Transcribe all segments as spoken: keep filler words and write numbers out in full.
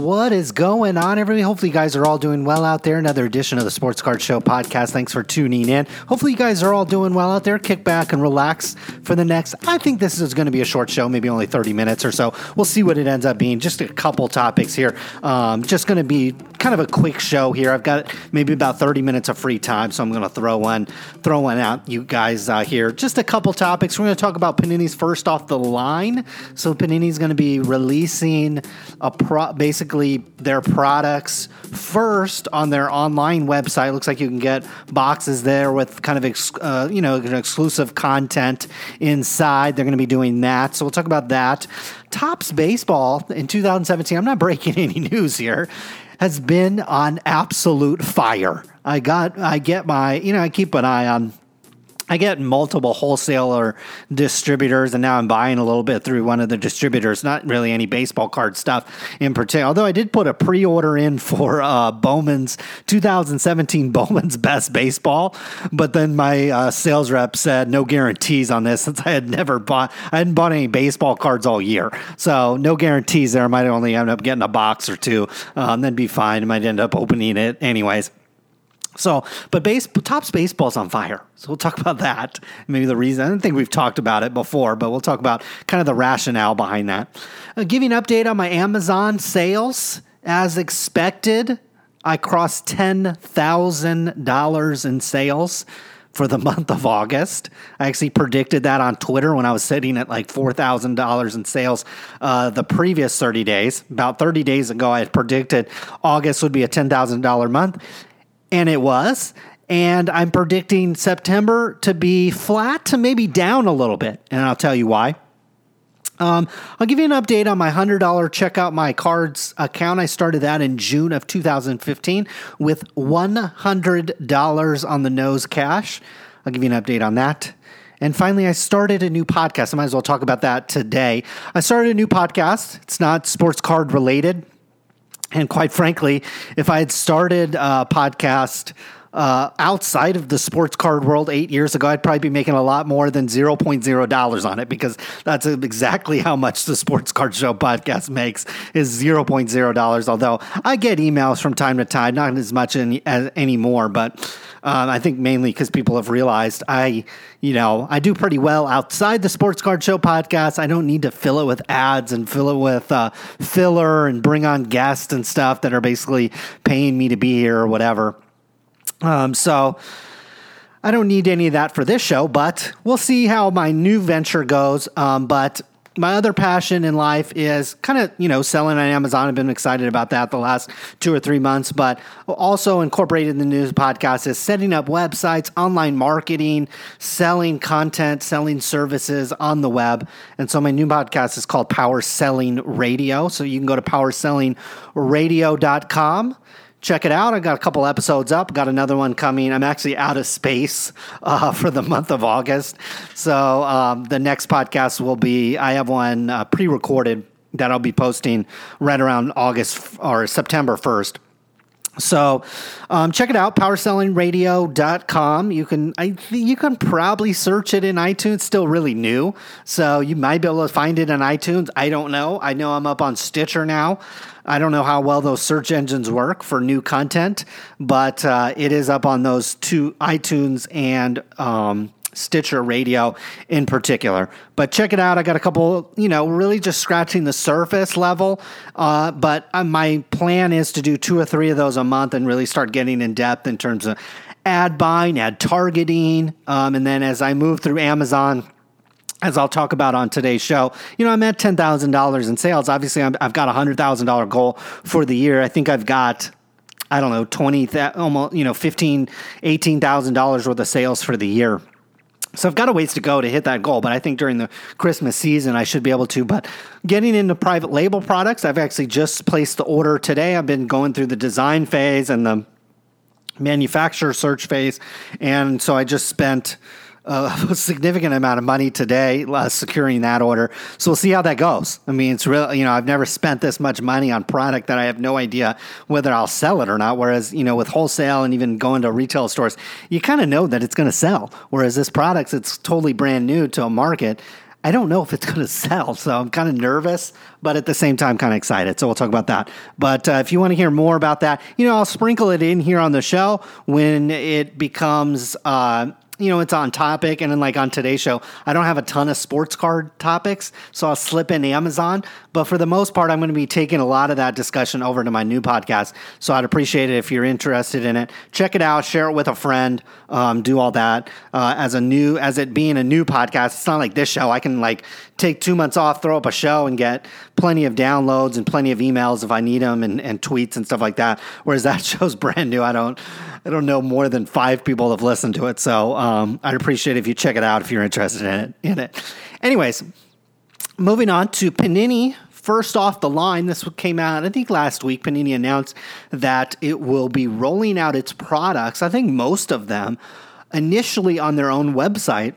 What is going on, everybody? Hopefully you guys are all doing well out there. Another edition of the Sports Card Show podcast. Thanks for tuning in. Hopefully you guys are all doing well out there. Kick back and relax for the next, I think this is going to be a short show, maybe only thirty minutes or so. We'll see what it ends up being. Just a couple topics here. Um, just going to be kind of a quick show here. I've got maybe about thirty minutes of free time, so I'm going to throw one, throw one out you guys uh, here. Just a couple topics. We're going to talk about Panini's First Off The Line. So Panini's going to be releasing a pro- basically their products first on their online website. Looks like you can get boxes there with kind of ex- uh, you know exclusive content inside. They're going to be doing that, so we'll talk about that. Topps Baseball in two thousand seventeen. I'm not breaking any news here. Has been on absolute fire. I got, I get my, you know, I keep an eye on. I get multiple wholesaler distributors, and now I'm buying a little bit through one of the distributors, not really any baseball card stuff in particular, although I did put a pre-order in for uh, Bowman's twenty seventeen Bowman's Best Baseball, but then my uh, sales rep said no guarantees on this since I had never bought, I hadn't bought any baseball cards all year, so no guarantees there. I might only end up getting a box or two, uh, and then be fine. I might end up opening it anyways. So, but base, Topps Baseball's on fire. So we'll talk about that. Maybe the reason, I don't think we've talked about it before, but we'll talk about kind of the rationale behind that. I'll give you an update on my Amazon sales. As expected, I crossed ten thousand dollars in sales for the month of August. I actually predicted that on Twitter when I was sitting at like four thousand dollars in sales uh, the previous thirty days. About thirty days ago, I had predicted August would be a ten thousand dollars month. And it was, and I'm predicting September to be flat to maybe down a little bit, and I'll tell you why. Um, I'll give you an update on my one hundred dollars Check Out My Cards account. I started that in June of two thousand fifteen with one hundred dollars on the nose cash. I'll give you an update on that. And finally, I started a new podcast. I might as well talk about that today. I started a new podcast. It's not sports card related. And quite frankly, if I had started a podcast uh, outside of the sports card world eight years ago, I'd probably be making a lot more than zero dollars on it, because that's exactly how much the Sports Card Show podcast makes, is zero dollars, although I get emails from time to time, not as much any, as, anymore, but um, I think mainly because people have realized I... You know, I do pretty well outside the Sports Card Show podcast. I don't need to fill it with ads and fill it with uh, filler and bring on guests and stuff that are basically paying me to be here or whatever. Um, so I don't need any of that for this show, but we'll see how my new venture goes. Um, but my other passion in life is kind of, you know, selling on Amazon. I've been excited about that the last two or three months, but also incorporated in the news podcast is setting up websites, online marketing, selling content, selling services on the web. And so my new podcast is called Power Selling Radio. So you can go to power selling radio dot com. Check it out. I got a couple episodes up. Got another one coming. I'm actually out of space uh, for the month of August. So um, the next podcast will be, I have one uh, pre-recorded that I'll be posting right around August or September first. So um, check it out, power selling radio dot com. You can I th- you can probably search it in iTunes. It's still really new, so you might be able to find it in iTunes. I don't know. I know I'm up on Stitcher now. I don't know how well those search engines work for new content, but uh, it is up on those two, iTunes and um, Stitcher Radio in particular. But check it out. I got a couple, you know, really just scratching the surface level. Uh, but my plan is to do two or three of those a month and really start getting in depth in terms of ad buying, ad targeting. Um, and then as I move through Amazon, as I'll talk about on today's show, you know, I'm at ten thousand dollars in sales. Obviously, I'm, I've got a one hundred thousand dollars goal for the year. I think I've got... I don't know, twenty, almost, you know, fifteen, eighteen thousand dollars worth of sales for the year. So I've got a ways to go to hit that goal, but I think during the Christmas season I should be able to. But getting into private label products, I've actually just placed the order today. I've been going through the design phase and the manufacturer search phase, and so I just spent a significant amount of money today uh, securing that order. So we'll see how that goes. I mean, it's real, you know, I've never spent this much money on product that I have no idea whether I'll sell it or not. Whereas, you know, with wholesale and even going to retail stores, you kind of know that it's going to sell. Whereas this product, it's totally brand new to a market. I don't know if it's going to sell, so I'm kind of nervous, but at the same time kind of excited, so we'll talk about that. But uh, if you want to hear more about that, you know, I'll sprinkle it in here on the show when it becomes, uh, you know, it's on topic. And then like on today's show, I don't have a ton of sports card topics, so I'll slip in Amazon. But for the most part, I'm going to be taking a lot of that discussion over to my new podcast, so I'd appreciate it if you're interested in it. Check it out, share it with a friend, um, do all that. Uh, as a new, as it being a new podcast, it's not like this show. I can like take two months off, throw up a show, and get plenty of downloads and plenty of emails if I need them, and, and tweets and stuff like that. Whereas that show's brand new. I don't, I don't know more than five people have listened to it, so um, I'd appreciate it if you check it out if you're interested in it. In it, anyways. Moving on to Panini, First Off The Line. This came out, I think, last week. Panini announced that it will be rolling out its products, I think most of them, initially on their own website.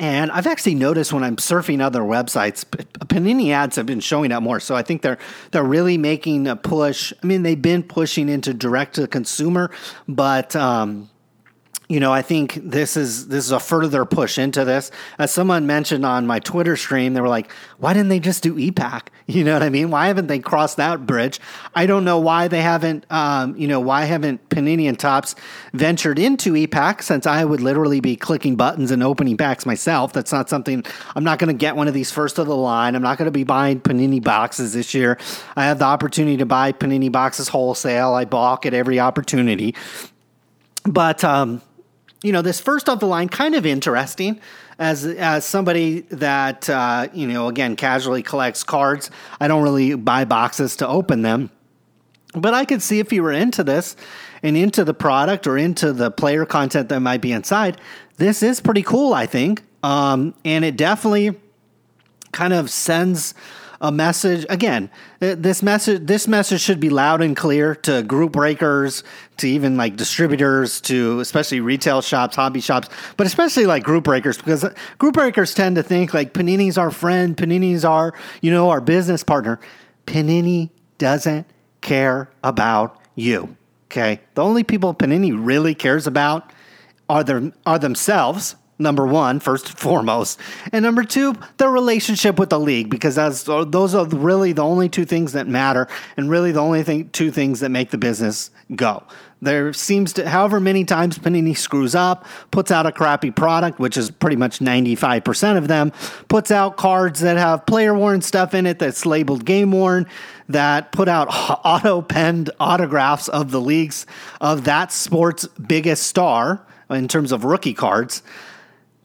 And I've actually noticed when I'm surfing other websites, Panini ads have been showing up more. So I think they're they're really making a push. I mean, they've been pushing into direct-to-consumer, but um you know, I think this is this is a further push into this. As someone mentioned on my Twitter stream, they were like, why didn't they just do E PAC? You know what I mean? Why haven't they crossed that bridge? I don't know why they haven't, um, you know, why haven't Panini and Topps ventured into E PAC, since I would literally be clicking buttons and opening packs myself. That's not something, I'm not going to get one of these First of the Line. I'm not going to be buying Panini boxes this year. I have the opportunity to buy Panini boxes wholesale. I balk at every opportunity. But, um, you know, this First Off The Line, kind of interesting as as somebody that, uh, you know, again, casually collects cards. I don't really buy boxes to open them. But I could see if you were into this and into the product or into the player content that might be inside, this is pretty cool, I think. Um, and it definitely kind of sends a message. Again, this message this message should be loud and clear to group breakers, to even like distributors, to especially retail shops, hobby shops, but especially like group breakers, because group breakers tend to think like Panini's our friend, Panini's our, you know, our business partner. Panini doesn't care about you, okay? The only people Panini really cares about are their, are themselves. Number one, first and foremost. And number two, their relationship with the league, because that's, those are really the only two things that matter, and really the only thing, two things that make the business go. There seems to, however many times Panini screws up, puts out a crappy product, which is pretty much ninety-five percent of them, puts out cards that have player-worn stuff in it that's labeled game-worn, that put out auto-penned autographs of the leagues of that sport's biggest star in terms of rookie cards.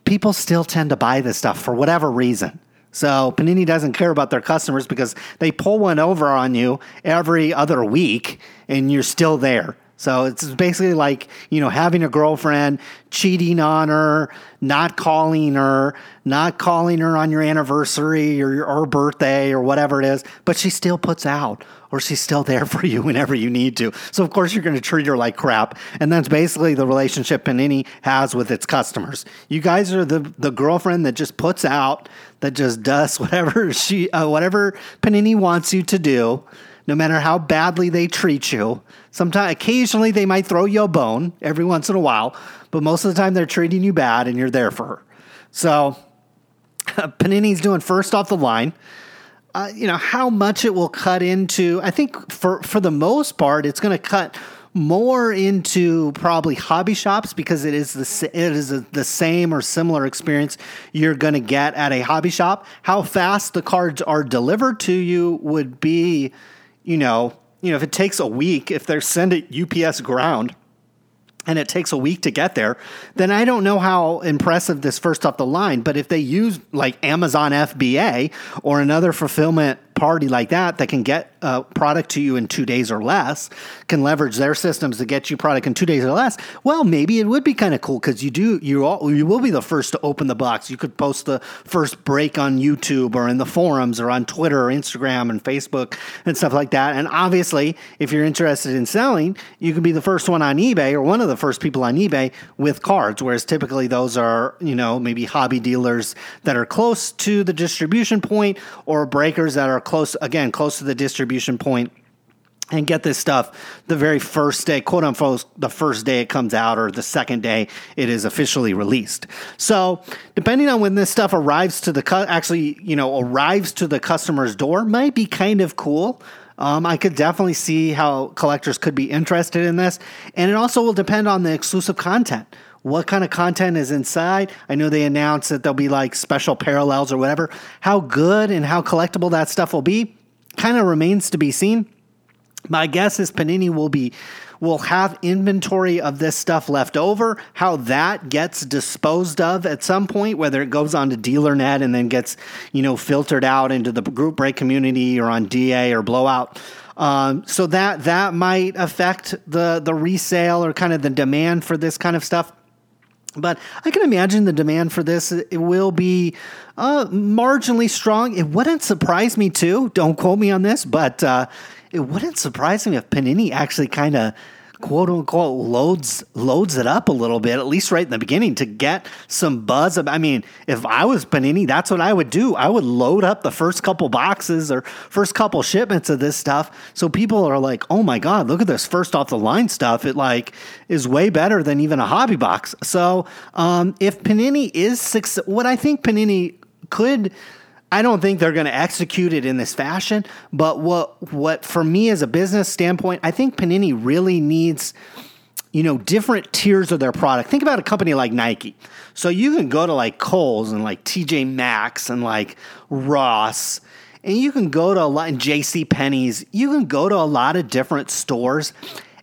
People still tend to buy this stuff for whatever reason. So Panini doesn't care about their customers, because they pull one over on you every other week and you're still there. So it's basically like, you know, having a girlfriend, cheating on her, not calling her, not calling her on your anniversary or your birthday or whatever it is, but she still puts out, or she's still there for you whenever you need to. So of course you're going to treat her like crap. And that's basically the relationship Panini has with its customers. You guys are the, the girlfriend that just puts out, that just does whatever she, uh, whatever Panini wants you to do, no matter how badly they treat you. Sometimes, occasionally they might throw you a bone every once in a while, but most of the time they're treating you bad and you're there for her. So Panini's doing First Off The Line. Uh, you know, how much it will cut into, I think for, for the most part, it's going to cut more into probably hobby shops, because it is the it is a, the same or similar experience you're going to get at a hobby shop. How fast the cards are delivered to you would be, you know, you know, if it takes a week, if they're send it U P S ground, and it takes a week to get there, then I don't know how impressive this First Off The Line. But if they use like Amazon F B A or another fulfillment party like that that can get a product to you in two days or less, can leverage their systems to get you product in two days or less, well, maybe it would be kind of cool, because you do you all, you will be the first to open the box. You could post the first break on YouTube or in the forums or on Twitter or Instagram and Facebook and stuff like that. And obviously, if you're interested in selling, you can be the first one on eBay, or one of the first people on eBay with cards, whereas typically those are, you know, maybe hobby dealers that are close to the distribution point, or breakers that are close, again, close to the distribution point and get this stuff the very first day, quote unquote, the first day it comes out or the second day it is officially released. So depending on when this stuff arrives to the cu- actually, you know, arrives to the customer's door might be kind of cool. Um, I could definitely see how collectors could be interested in this. And it also will depend on the exclusive content. What kind of content is inside? I know they announced that there'll be like special parallels or whatever. How good and how collectible that stuff will be kind of remains to be seen. My guess is Panini will be will have inventory of this stuff left over. How that gets disposed of at some point, whether it goes on to DealerNet and then gets, you know, filtered out into the group break community or on D A or Blowout. Um, so that that might affect the the resale or kind of the demand for this kind of stuff. But I can imagine the demand for this it will be uh, marginally strong. It wouldn't surprise me too. Don't quote me on this, but uh, it wouldn't surprise me if Panini actually kind of quote unquote loads loads it up a little bit, at least right in the beginning, to get some buzz. I mean, if I was Panini, that's what I would do. I would load up the first couple boxes or first couple shipments of this stuff, so people are like, "Oh my God, look at this First Off The Line stuff! It like is way better than even a hobby box." So, um, if Panini is success, what I think Panini could. I don't think they're going to execute it in this fashion, but what what for me as a business standpoint, I think Panini really needs, you know, different tiers of their product. Think about a company like Nike. So you can go to like Kohl's and like T J Maxx and like Ross, and you can go to a lot and JCPenney's. You can go to a lot of different stores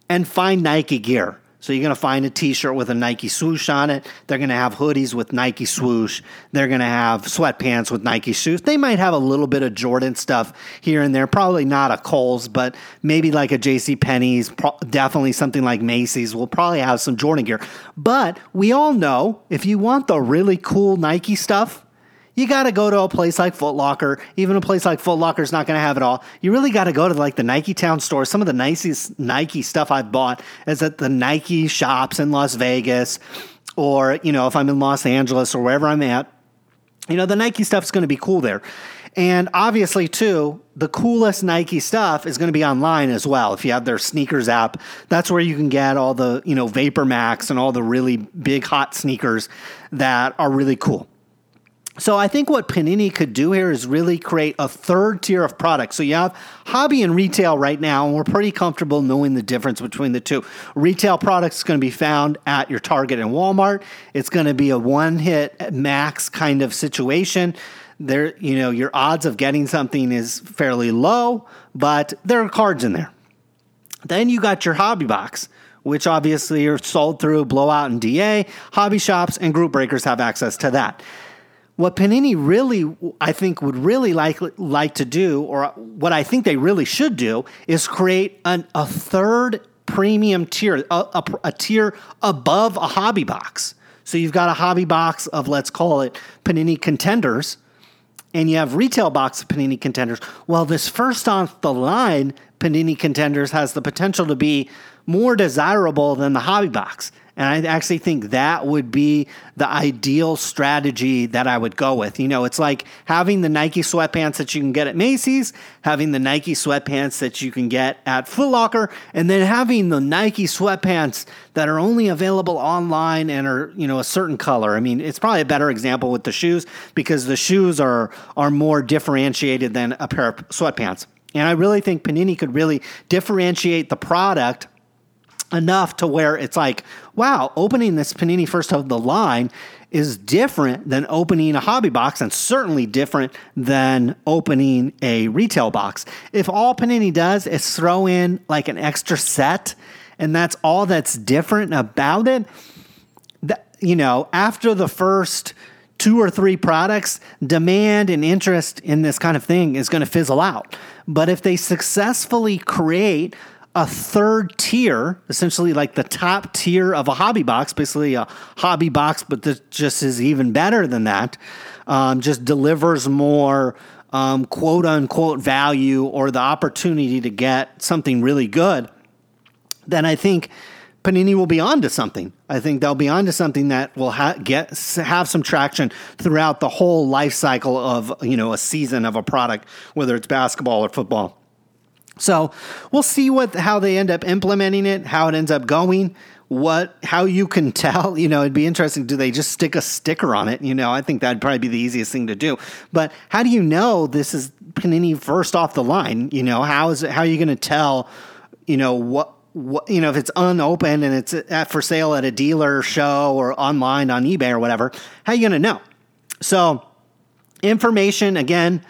and find Nike gear. So you're going to find a T-shirt with a Nike swoosh on it. They're going to have hoodies with Nike swoosh. They're going to have sweatpants with Nike shoes. They might have a little bit of Jordan stuff here and there. Probably not a Kohl's, but maybe like a JCPenney's. Pro- definitely something like Macy's will probably have some Jordan gear. But we all know if you want the really cool Nike stuff, you got to go to a place like Foot Locker. Even a place like Foot Locker is not going to have it all. You really got to go to like the Nike Town store. Some of the nicest Nike stuff I've bought is at the Nike shops in Las Vegas, or, you know, if I'm in Los Angeles or wherever I'm at, you know, the Nike stuff's going to be cool there. And obviously, too, the coolest Nike stuff is going to be online as well. If you have their sneakers app, that's where you can get all the, you know, Vapor Max and all the really big hot sneakers that are really cool. So I think what Panini could do here is really create a third tier of products. So you have hobby and retail right now, and we're pretty comfortable knowing the difference between the two. Retail products is going to be found at your Target and Walmart. It's going to be a one-hit max kind of situation. There, you know, your odds of getting something is fairly low, but there are cards in there. Then you got your hobby box, which obviously are sold through Blowout and D A. Hobby shops and group breakers have access to that. What Panini really, I think, would really like like to do, or what I think they really should do, is create an, a third premium tier, a, a, a tier above a hobby box. So you've got a hobby box of, let's call it, Panini Contenders, and you have retail box of Panini Contenders. Well, this First Off The Line Panini Contenders has the potential to be more desirable than the hobby box. And I actually think that would be the ideal strategy that I would go with. You know, it's like having the Nike sweatpants that you can get at Macy's, having the Nike sweatpants that you can get at Foot Locker, and then having the Nike sweatpants that are only available online and are, you know, a certain color. I mean, it's probably a better example with the shoes because the shoes are are more differentiated than a pair of sweatpants. And I really think Panini could really differentiate the product enough to where it's like, wow, opening this Panini First Off The Line is different than opening a hobby box and certainly different than opening a retail box. If all Panini does is throw in like an extra set and that's all that's different about it, that, you know, after the first two or three products, demand and interest in this kind of thing is going to fizzle out. But if they successfully create a third tier, essentially like the top tier of a hobby box, basically a hobby box, but this just is even better than that, um, just delivers more um, quote unquote value or the opportunity to get something really good, then I think Panini will be onto something. I think they'll be onto something that will ha- get have some traction throughout the whole life cycle of, you know, a season of a product, whether it's basketball or football. So we'll see what how they end up implementing it, how it ends up going, what how you can tell. You know, it'd be interesting. Do they just stick a sticker on it? You know, I think that'd probably be the easiest thing to do. But how do you know this is Panini First Off The Line? You know, how is it, how are you going to tell? You know what. You know, if it's unopened and it's at, for sale at a dealer show or online on eBay or whatever, how are you going to know? So information, again,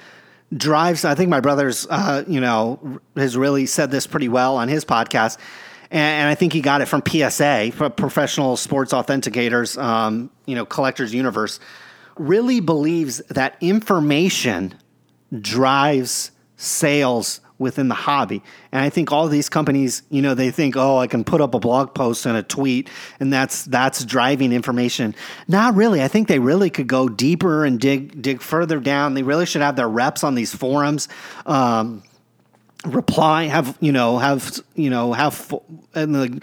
drives, I think my brother's, uh, you know, has really said this pretty well on his podcast. And, and I think he got it from P S A, from Professional Sports Authenticators, um, you know, Collectors Universe, really believes that information drives sales within the hobby. And I think all these companies, you know, they think, oh, I can put up a blog post and a tweet and that's that's driving information. Not really. I think they really could go deeper and dig dig further down. They really should have their reps on these forums, um, reply, have, you know, have, you know, have and the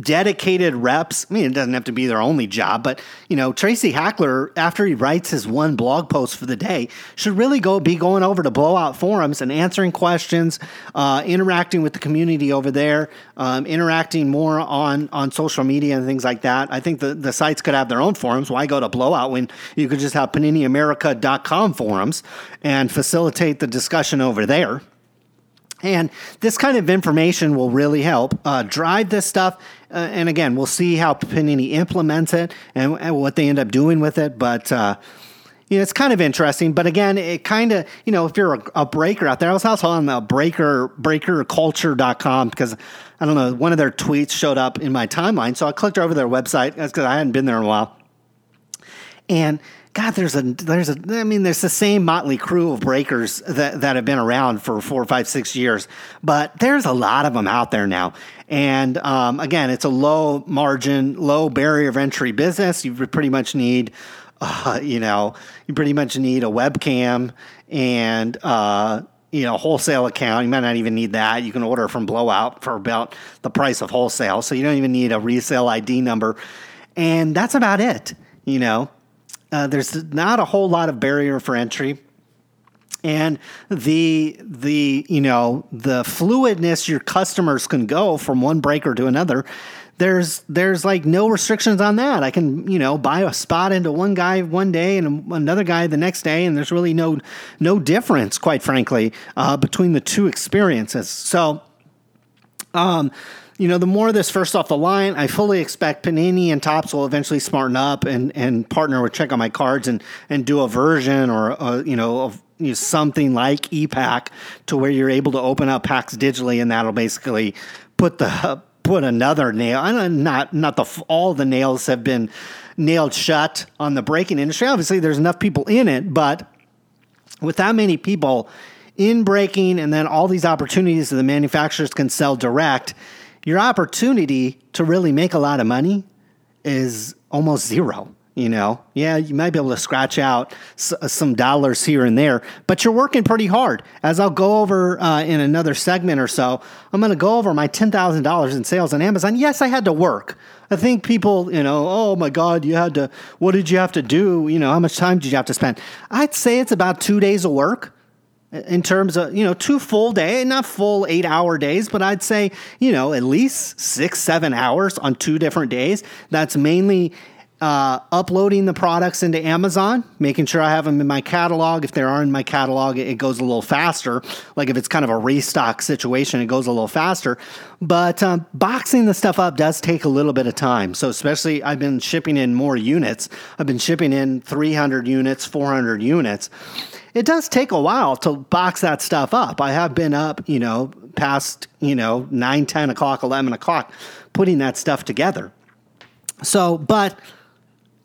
dedicated reps. I mean, it doesn't have to be their only job, but, you know, Tracy Hackler, after he writes his one blog post for the day, should really go be going over to Blowout forums and answering questions, uh, interacting with the community over there, um, interacting more on, on social media and things like that. I think the, the sites could have their own forums. Why go to Blowout when you could just have Panini America dot com forums and facilitate the discussion over there? And this kind of information will really help uh, drive this stuff. Uh, and again, we'll see how Panini implements it and, and what they end up doing with it. But uh, you know, it's kind of interesting. But again, it kind of, you know, if you're a, a breaker out there, I was also on the breaker, breaker culture dot com because I don't know, one of their tweets showed up in my timeline. So I clicked over their website. That's because I hadn't been there in a while. And God, there's a, there's a, I mean, there's the same motley crew of breakers that, that have been around for four, five, six years, but there's a lot of them out there now. And um, again, it's a low margin, low barrier of entry business. You pretty much need, uh, you know, you pretty much need a webcam and, uh, you know, wholesale account. You might not even need that. You can order from Blowout for about the price of wholesale. So you don't even need a resale I D number. And that's about it, you know. Uh, there's not a whole lot of barrier for entry, and the the you know the fluidness your customers can go from one breaker to another. There's there's like no restrictions on that. I can you know buy a spot into one guy one day and another guy the next day, and there's really no no difference, quite frankly, uh, between the two experiences. So, um. You know, the more this First Off The Line, I fully expect Panini and Topps will eventually smarten up and, and partner with Check Out My Cards and, and do a version or, a, you know, of, you know, something like ePack to where you're able to open up packs digitally, and that'll basically put the uh, put another nail. I'm not not the all the nails have been nailed shut on the breaking industry. Obviously, there's enough people in it, but with that many people in breaking and then all these opportunities that the manufacturers can sell direct, your opportunity to really make a lot of money is almost zero, you know? Yeah, you might be able to scratch out s- some dollars here and there, but you're working pretty hard. As I'll go over uh, in another segment or so, I'm going to go over my ten thousand dollars in sales on Amazon. Yes, I had to work. I think people, you know, oh my God, you had to, what did you have to do? You know, how much time did you have to spend? I'd say it's about two days of work. In terms of, you know, two full day, not full eight hour days, but I'd say, you know, at least six, seven hours on two different days. That's mainly uh, uploading the products into Amazon, making sure I have them in my catalog. If they are in my catalog, it goes a little faster. Like if it's kind of a restock situation, it goes a little faster. But um, boxing the stuff up does take a little bit of time. So especially I've been shipping in more units. I've been shipping in three hundred units, four hundred units. It does take a while to box that stuff up. I have been up, you know, past, you know, nine, ten o'clock, eleven o'clock, putting that stuff together. So, but,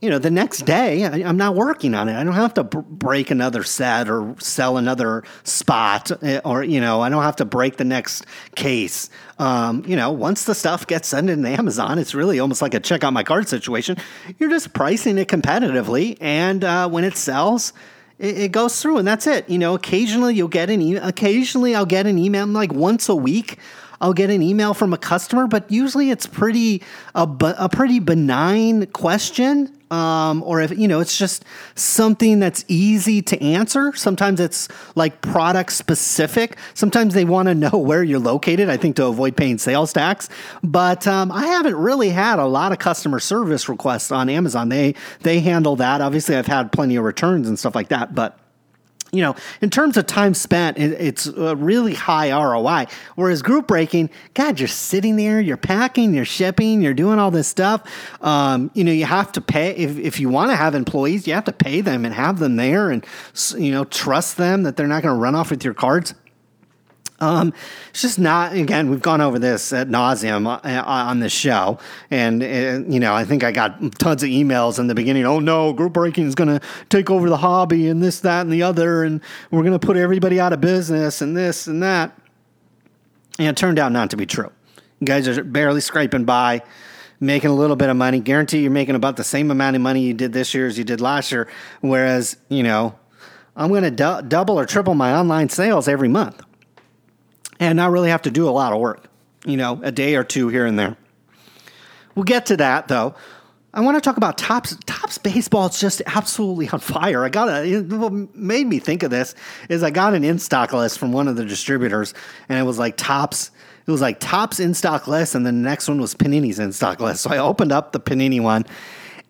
you know, the next day, I, I'm not working on it. I don't have to b- break another set or sell another spot or, you know, I don't have to break the next case. Um, you know, once the stuff gets sent into Amazon, it's really almost like a Check Out My Card situation. You're just pricing it competitively. And uh, when it sells, it goes through and that's it. You know, occasionally you'll get an email. Occasionally I'll get an email, like once a week, I'll get an email from a customer, but usually it's pretty, a, a pretty benign question. Um, or if, you know, it's just something that's easy to answer. Sometimes it's like product specific. Sometimes they want to know where you're located, I think, to avoid paying sales tax. But um, I haven't really had a lot of customer service requests on Amazon. They, they handle that. Obviously, I've had plenty of returns and stuff like that, but you know, in terms of time spent, it's a really high R O I. Whereas group breaking, God, you're sitting there, you're packing, you're shipping, you're doing all this stuff. Um, you know, you have to pay. If, if you want to have employees, you have to pay them and have them there and, you know, trust them that they're not going to run off with your cards. Um, it's just not, again, we've gone over this ad nauseum on this show. And, and, you know, I think I got tons of emails in the beginning. Oh no, group breaking is going to take over the hobby and this, that, and the other. And we're going to put everybody out of business and this and that. And it turned out not to be true. You guys are barely scraping by, making a little bit of money. Guarantee you're making about the same amount of money you did this year as you did last year. Whereas, you know, I'm going to du- double or triple my online sales every month. And not really have to do a lot of work, you know, a day or two here and there. We'll get to that, though. I want to talk about Topps. Topps Baseball is just absolutely on fire. I got a, what made me think of this is I got an in-stock list from one of the distributors, and it was like Topps. It was like Topps in-stock list, and then the next one was Panini's in-stock list. So I opened up the Panini one,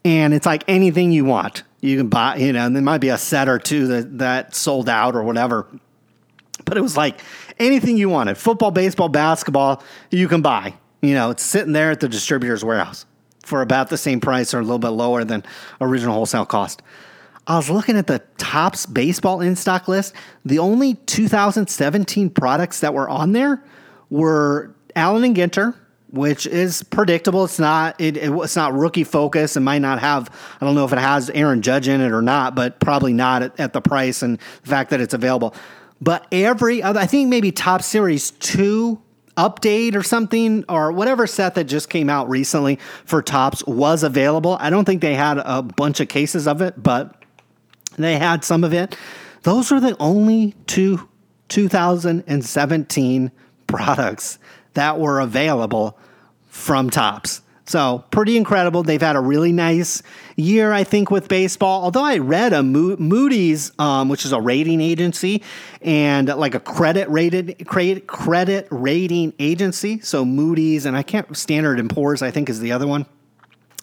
and it's like anything you want. You can buy, you know, and there might be a set or two that, that sold out or whatever. But it was like anything you wanted, football, baseball, basketball, you can buy. You know, it's sitting there at the distributor's warehouse for about the same price or a little bit lower than original wholesale cost. I was looking at the Topps baseball in-stock list. The only two thousand seventeen products that were on there were Allen and Ginter, which is predictable. It's not it, it it's not rookie focus. It might not have, I don't know if it has Aaron Judge in it or not, but probably not at, at the price and the fact that it's available. But every other, I think maybe Topps Series two update or something, or whatever set that just came out recently for Topps was available. I don't think they had a bunch of cases of it, but they had some of it. Those were the only two two thousand seventeen products that were available from Topps. So pretty incredible. They've had a really nice year, I think, with baseball. Although I read a Mo- Moody's, um, which is a rating agency and like a credit rated credit credit rating agency. So Moody's and I can't Standard and Poor's, I think, is the other one.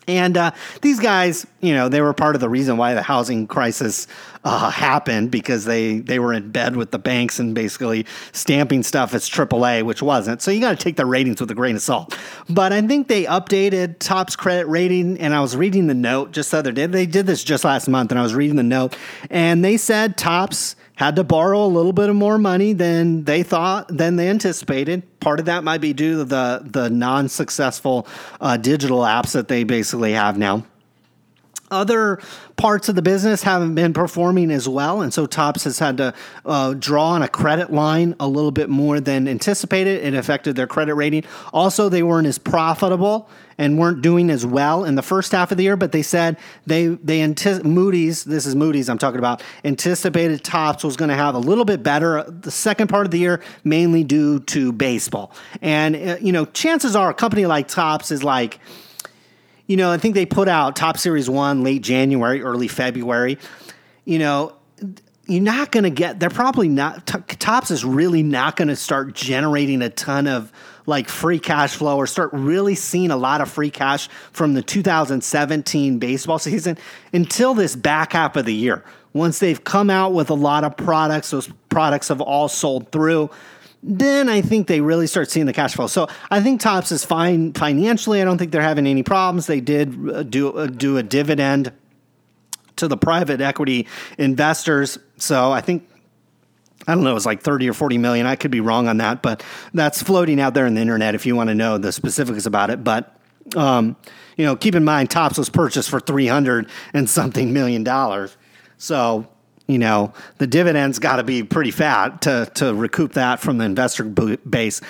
And uh, these guys, you know, they were part of the reason why the housing crisis uh, happened because they, they were in bed with the banks and basically stamping stuff as triple A, which wasn't. So you got to take the ratings with a grain of salt. But I think they updated Topps credit rating, and I was reading the note just the other day. They did this just last month, and I was reading the note, and they said Topps had to borrow a little bit of more money than they thought, than they anticipated. Part of that might be due to the, the non-successful uh, digital apps that they basically have now. Other parts of the business haven't been performing as well, and so Topps has had to uh, draw on a credit line a little bit more than anticipated. It affected their credit rating. Also, they weren't as profitable and weren't doing as well in the first half of the year, but they said they they anticip- Moody's, this is Moody's I'm talking about, anticipated Topps was going to have a little bit better the second part of the year, mainly due to baseball. And uh, you know, chances are a company like Topps is like, you know, I think they put out Topps Series one late January, early February. You know, you're not going to get, they're probably not, Topps is really not going to start generating a ton of like free cash flow or start really seeing a lot of free cash from the two thousand seventeen baseball season until this back half of the year. Once they've come out with a lot of products, those products have all sold through. Then I think they really start seeing the cash flow. So I think Topps is fine financially. I don't think they're having any problems. They did do do a dividend to the private equity investors. So I think, I don't know, it was like thirty or forty million. I could be wrong on that, but that's floating out there on the internet if you want to know the specifics about it. But um, you know, keep in mind Topps was purchased for three hundred and something million dollars. So you know, the dividend's got to be pretty fat to to recoup that from the investor base.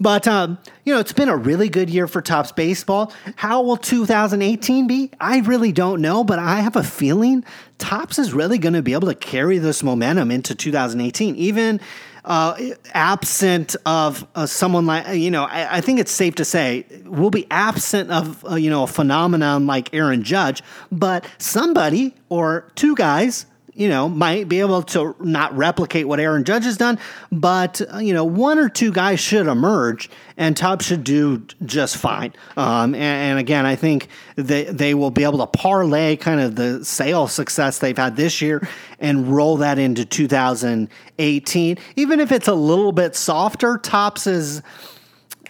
But, um, you know, it's been a really good year for Topps Baseball. How will two thousand eighteen be? I really don't know, but I have a feeling Topps is really going to be able to carry this momentum into two thousand eighteen. Even uh, absent of uh, someone like, you know, I, I think it's safe to say we'll be absent of, uh, you know, a phenomenon like Aaron Judge, but somebody or two guys, you know, might be able to not replicate what Aaron Judge has done, but, uh, you know, one or two guys should emerge, and Topps should do just fine. Um, and, and again, I think they, they will be able to parlay kind of the sales success they've had this year and roll that into two thousand eighteen. Even if it's a little bit softer, Topps is,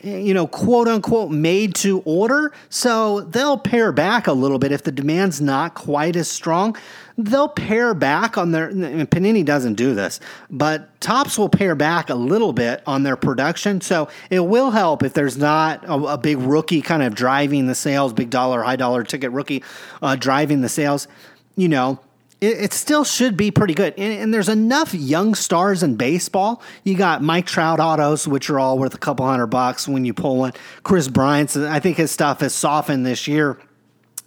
you know, quote unquote made to order. So they'll pare back a little bit if the demand's not quite as strong. They'll pare back on their, and Panini doesn't do this, but Topps will pare back a little bit on their production. So it will help if there's not a, a big rookie kind of driving the sales, big dollar, high dollar ticket rookie uh, driving the sales. You know, it, it still should be pretty good. And, and there's enough young stars in baseball. You got Mike Trout autos, which are all worth a couple hundred bucks when you pull one. Chris Bryant's, I think his stuff has softened this year,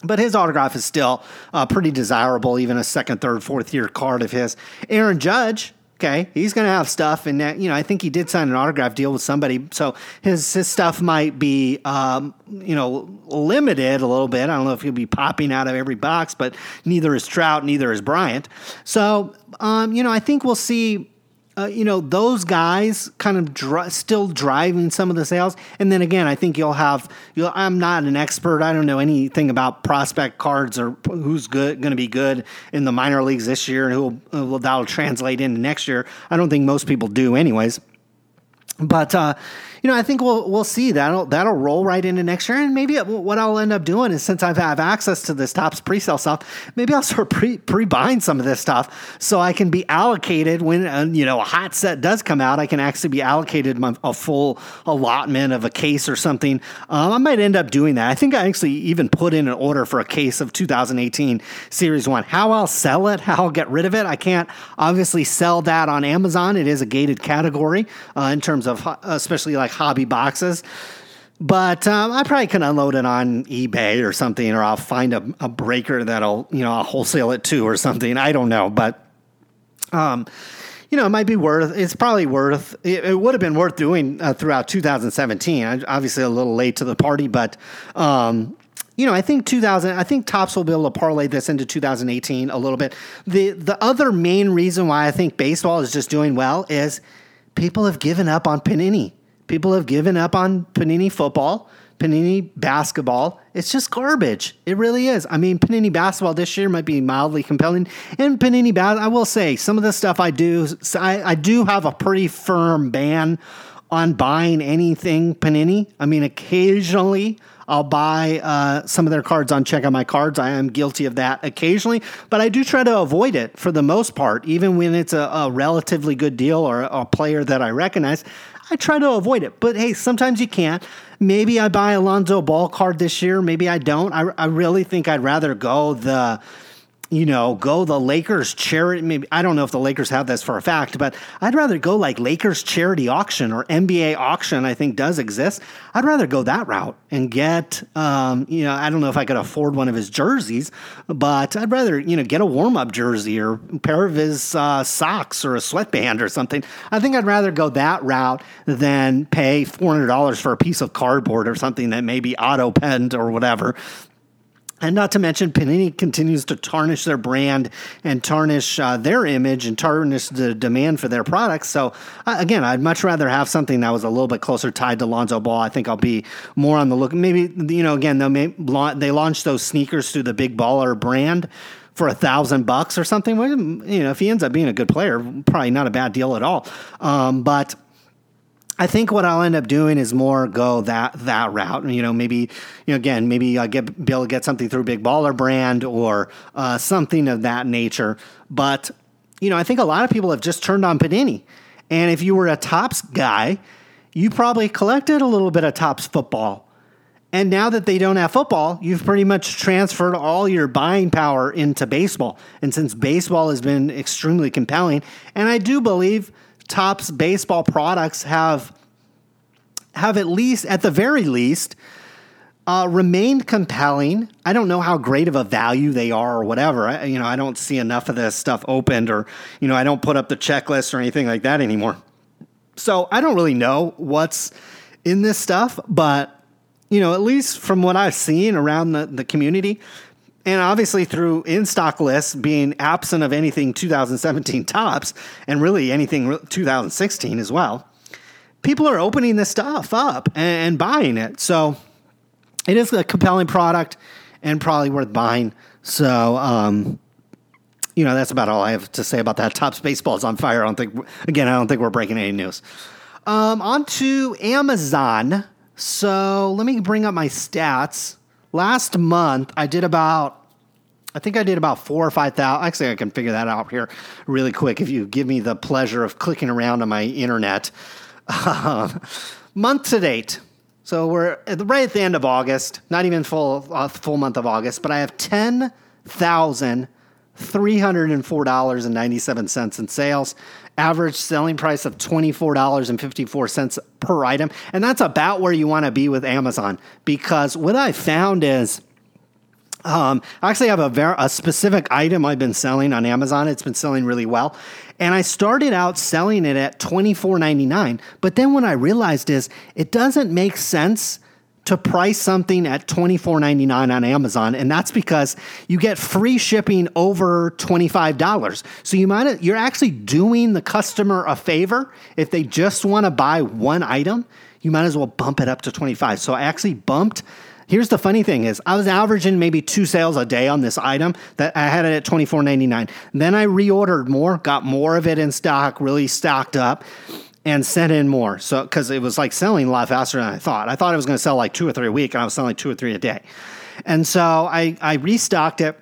but his autograph is still uh, pretty desirable, even a second, third, fourth year card of his. Aaron Judge, okay, he's going to have stuff, and you know, I think he did sign an autograph deal with somebody, so his his stuff might be um, you know, limited a little bit. I don't know if he'll be popping out of every box, but neither is Trout, neither is Bryant. So um, you know, I think we'll see. Uh, you know, those guys kind of dri- still driving some of the sales. And then again, I think you'll have, you'll, I'm not an expert. I don't know anything about prospect cards or who's good going to be good in the minor leagues this year and who will, that'll translate into next year. I don't think most people do anyways. But, uh, you know, I think we'll we'll see. That'll that'll roll right into next year. And maybe it, what I'll end up doing is, since I have access to this Topps pre-sale stuff, maybe I'll start pre, pre-buying some of this stuff so I can be allocated when, uh, you know, a hot set does come out. I can actually be allocated my, a full allotment of a case or something. Um, I might end up doing that. I think I actually even put in an order for a case of two thousand eighteen Series one. How I'll sell it, how I'll get rid of it, I can't obviously sell that on Amazon. It is a gated category uh, in terms of especially like hobby boxes, but um, I probably can unload it on eBay or something, or I'll find a, a breaker that'll, you know, I'll wholesale it to or something. I don't know, but um, you know, it might be worth, it's probably worth, it, it would have been worth doing uh, throughout two thousand seventeen. I'm obviously a little late to the party, but um, you know, I think two thousand, I think Topps will be able to parlay this into two thousand eighteen a little bit. The, the other main reason why I think baseball is just doing well is people have given up on Panini. People have given up on Panini football, Panini basketball. It's just garbage. It really is. I mean, Panini basketball this year might be mildly compelling. And Panini, bas- I will say, some of the stuff I do, I, I do have a pretty firm ban on buying anything Panini. I mean, occasionally I'll buy uh, some of their cards on CheckOutMyCards. I am guilty of that occasionally, but I do try to avoid it for the most part, even when it's a, a relatively good deal or a player that I recognize. I try to avoid it, but hey, sometimes you can't. Maybe I buy a Lonzo Ball card this year. Maybe I don't. I, I really think I'd rather go the, you know, go the Lakers charity. Maybe, I don't know if the Lakers have this for a fact, but I'd rather go like Lakers charity auction or N B A auction. I think does exist. I'd rather go that route and get, um, you know, I don't know if I could afford one of his jerseys, but I'd rather, you know, get a warm up jersey or a pair of his uh, socks or a sweatband or something. I think I'd rather go that route than pay four hundred dollars for a piece of cardboard or something that may be auto penned or whatever. And not to mention, Panini continues to tarnish their brand and tarnish uh, their image and tarnish the demand for their products. So, uh, again, I'd much rather have something that was a little bit closer tied to Lonzo Ball. I think I'll be more on the look. Maybe, you know, again, they may, they launched those sneakers through the Big Baller brand for a thousand bucks or something. You know, if he ends up being a good player, probably not a bad deal at all. Um, but I think what I'll end up doing is more go that that route. You know, maybe, you know, again, maybe I get be able to get something through Big Baller brand or uh, something of that nature. But, you know, I think a lot of people have just turned on Panini. And if you were a Topps guy, you probably collected a little bit of Topps football. And now that they don't have football, you've pretty much transferred all your buying power into baseball. And since baseball has been extremely compelling, and I do believe Topps baseball products have have at least, at the very least, uh, remained compelling. I don't know how great of a value they are or whatever. I, you know, I don't see enough of this stuff opened, or, you know, I don't put up the checklist or anything like that anymore. So I don't really know what's in this stuff, but, you know, at least from what I've seen around the, the community, and obviously through in-stock lists being absent of anything two thousand seventeen Topps and really anything two thousand sixteen as well, people are opening this stuff up and, and buying it. So it is a compelling product and probably worth buying. So, um, you know, that's about all I have to say about that. Topps Baseball is on fire. I don't think, again, I don't think we're breaking any news. Um, on to Amazon. So let me bring up my stats. Last month, I did about, I think I did about four or five thousand. Actually, I can figure that out here really quick if you give me the pleasure of clicking around on my internet. Uh, month to date. So we're at the, right at the end of August, not even full uh, full month of August, but I have ten thousand three hundred four dollars and ninety-seven cents in sales, average selling price of twenty-four dollars and fifty-four cents per item. And that's about where you want to be with Amazon, because what I found is um, I actually have a, ver- a specific item I've been selling on Amazon. It's been selling really well. And I started out selling it at twenty-four ninety-nine. But then what I realized is it doesn't make sense to price something at twenty-four ninety-nine on Amazon, and that's because you get free shipping over twenty-five dollars. So you might you're actually doing the customer a favor. If they just want to buy one item, you might as well bump it up to twenty-five. So I actually bumped. Here's the funny thing is I was averaging maybe two sales a day on this item that I had it at twenty-four ninety-nine. Then I reordered more, got more of it in stock, really stocked up, and sent in more. So, because it was like selling a lot faster than I thought. I thought I was going to sell like two or three a week, and I was selling two or three a day. And so I, I restocked it,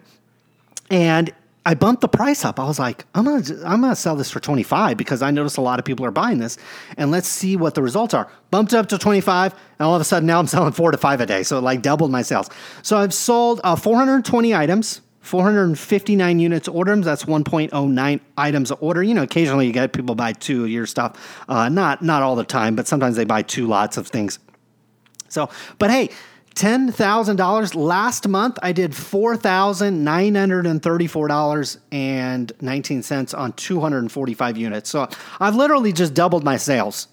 and I bumped the price up. I was like, I'm going to I'm gonna sell this for twenty-five because I noticed a lot of people are buying this, and let's see what the results are. Bumped it up to twenty-five, and all of a sudden now I'm selling four to five a day. So it like doubled my sales. So I've sold uh, four hundred twenty items, four hundred fifty-nine units orders. That's one point oh nine items an order. You know, occasionally you get people buy two of your stuff. Uh, not not all the time, but sometimes they buy two lots of things. So, but hey, ten thousand dollars. Last month, I did four thousand nine hundred thirty-four dollars and nineteen cents on two hundred forty-five units. So I've literally just doubled my sales.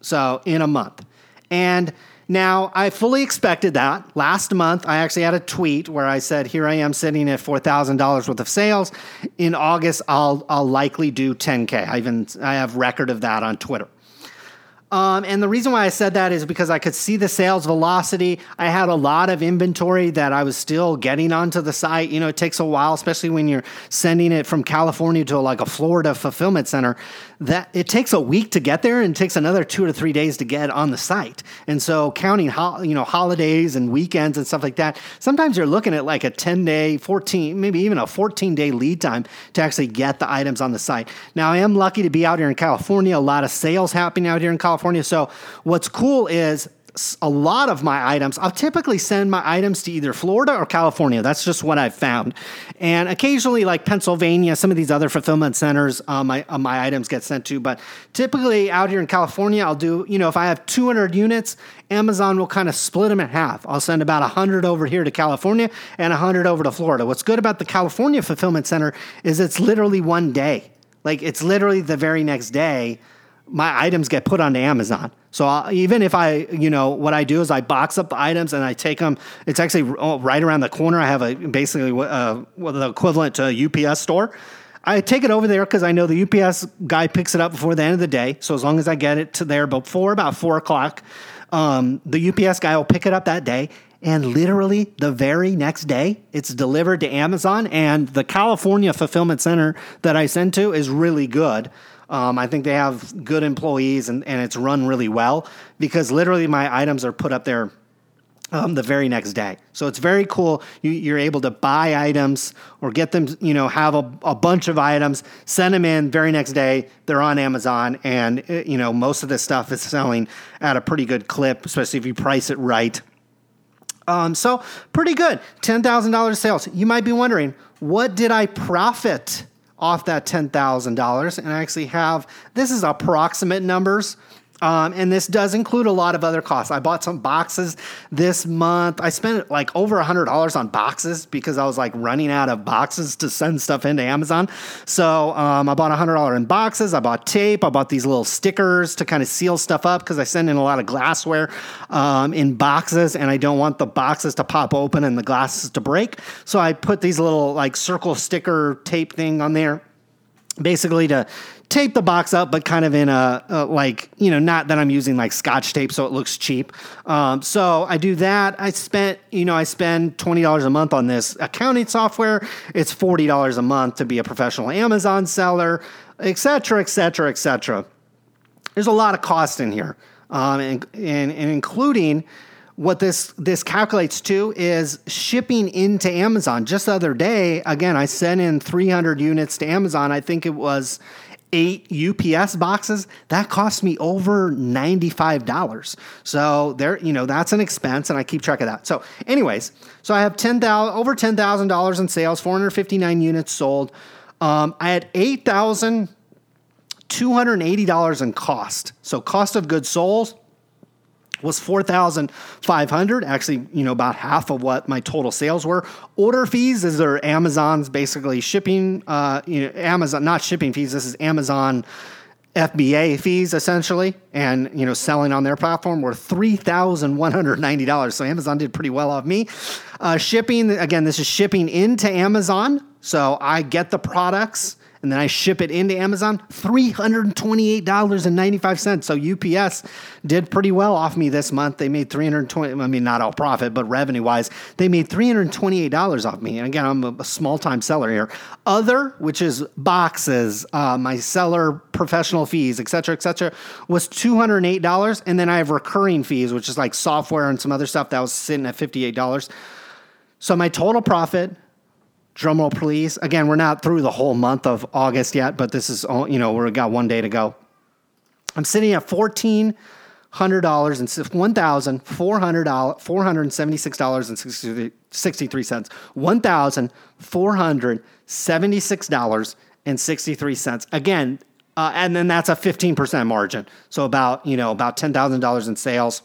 So in a month. And now, I fully expected that. Last month, I actually had a tweet where I said, here I am sitting at four thousand dollars worth of sales. In August, I'll I'll likely do ten K. I even I have record of that on Twitter. Um, and the reason why I said that is because I could see the sales velocity. I had a lot of inventory that I was still getting onto the site. You know, it takes a while, especially when you're sending it from California to like a Florida fulfillment center. That it takes a week to get there, and it takes another two to three days to get on the site. And so, counting ho- you know holidays and weekends and stuff like that, sometimes you're looking at like a ten day, fourteen, maybe even a fourteen day lead time to actually get the items on the site. Now, I am lucky to be out here in California. A lot of sales happening out here in California. So what's cool is a lot of my items, I'll typically send my items to either Florida or California. That's just what I've found. And occasionally like Pennsylvania, some of these other fulfillment centers, uh, my, uh, my items get sent to. But typically out here in California, I'll do, you know, if I have two hundred units, Amazon will kind of split them in half. I'll send about one hundred over here to California and one hundred over to Florida. What's good about the California fulfillment center is it's literally one day. Like it's literally the very next day my items get put onto Amazon. So I'll, even if I, you know, what I do is I box up the items and I take them. It's actually right around the corner. I have a basically uh, well, the equivalent to a U P S store. I take it over there because I know the U P S guy picks it up before the end of the day. So as long as I get it to there before about four o'clock, um, the U P S guy will pick it up that day. And literally the very next day, it's delivered to Amazon. And the California fulfillment center that I send to is really good. Um, I think they have good employees and, and it's run really well because literally my items are put up there um, the very next day. So it's very cool. You, you're able to buy items or get them, you know, have a, a bunch of items, send them in very next day. They're on Amazon and, you know, most of this stuff is selling at a pretty good clip, especially if you price it right. Um, so pretty good. ten thousand dollars sales. You might be wondering, what did I profit off that ten thousand dollars? And I actually have, this is approximate numbers. Um, and this does include a lot of other costs. I bought some boxes this month. I spent like over one hundred dollars on boxes because I was like running out of boxes to send stuff into Amazon. So um, I bought one hundred dollars in boxes. I bought tape. I bought these little stickers to kind of seal stuff up because I send in a lot of glassware um, in boxes, and I don't want the boxes to pop open and the glasses to break. So I put these little like circle sticker tape thing on there, basically to tape the box up, but kind of in a, a like, you know, not that I'm using like Scotch tape, so it looks cheap. Um, so I do that. I spent, you know, I spend twenty dollars a month on this accounting software. It's forty dollars a month to be a professional Amazon seller, et cetera, et cetera, et cetera. There's a lot of cost in here. Um, and, and, and including what this, this calculates to is shipping into Amazon. Just the other day, again, I sent in three hundred units to Amazon. I think it was eight U P S boxes. That cost me over ninety-five dollars. So there, you know, that's an expense, and I keep track of that. So anyways, so I have ten thousand over ten thousand dollars in sales, four hundred fifty-nine units sold. Um, I had eight thousand two hundred eighty dollars in cost. So cost of goods sold was four thousand five hundred dollars, actually, you know, about half of what my total sales were. Order fees, is there Amazon's basically shipping, uh, you know, Amazon, not shipping fees, this is Amazon F B A fees essentially, and, you know, selling on their platform were three thousand one hundred ninety dollars. So Amazon did pretty well off me. Uh, shipping, again, this is shipping into Amazon. So I get the products, and then I ship it into Amazon, three hundred twenty-eight dollars and ninety-five cents. So U P S did pretty well off me this month. They made three hundred twenty dollars, I mean, not all profit, but revenue-wise, they made three hundred twenty-eight dollars off me. And again, I'm a small-time seller here. Other, which is boxes, uh, my seller professional fees, et cetera, et cetera, was two hundred eight dollars. And then I have recurring fees, which is like software and some other stuff that was sitting at fifty-eight dollars. So my total profit, drumroll please. Again, we're not through the whole month of August yet, but this is all, you know, we've got one day to go. I'm sitting at fourteen hundred dollars and one thousand four hundred dollars four hundred and seventy six dollars and sixty three cents. One thousand four hundred seventy six dollars and sixty three cents. Again, uh, and then that's a fifteen percent margin. So about, you know, about ten thousand dollars in sales.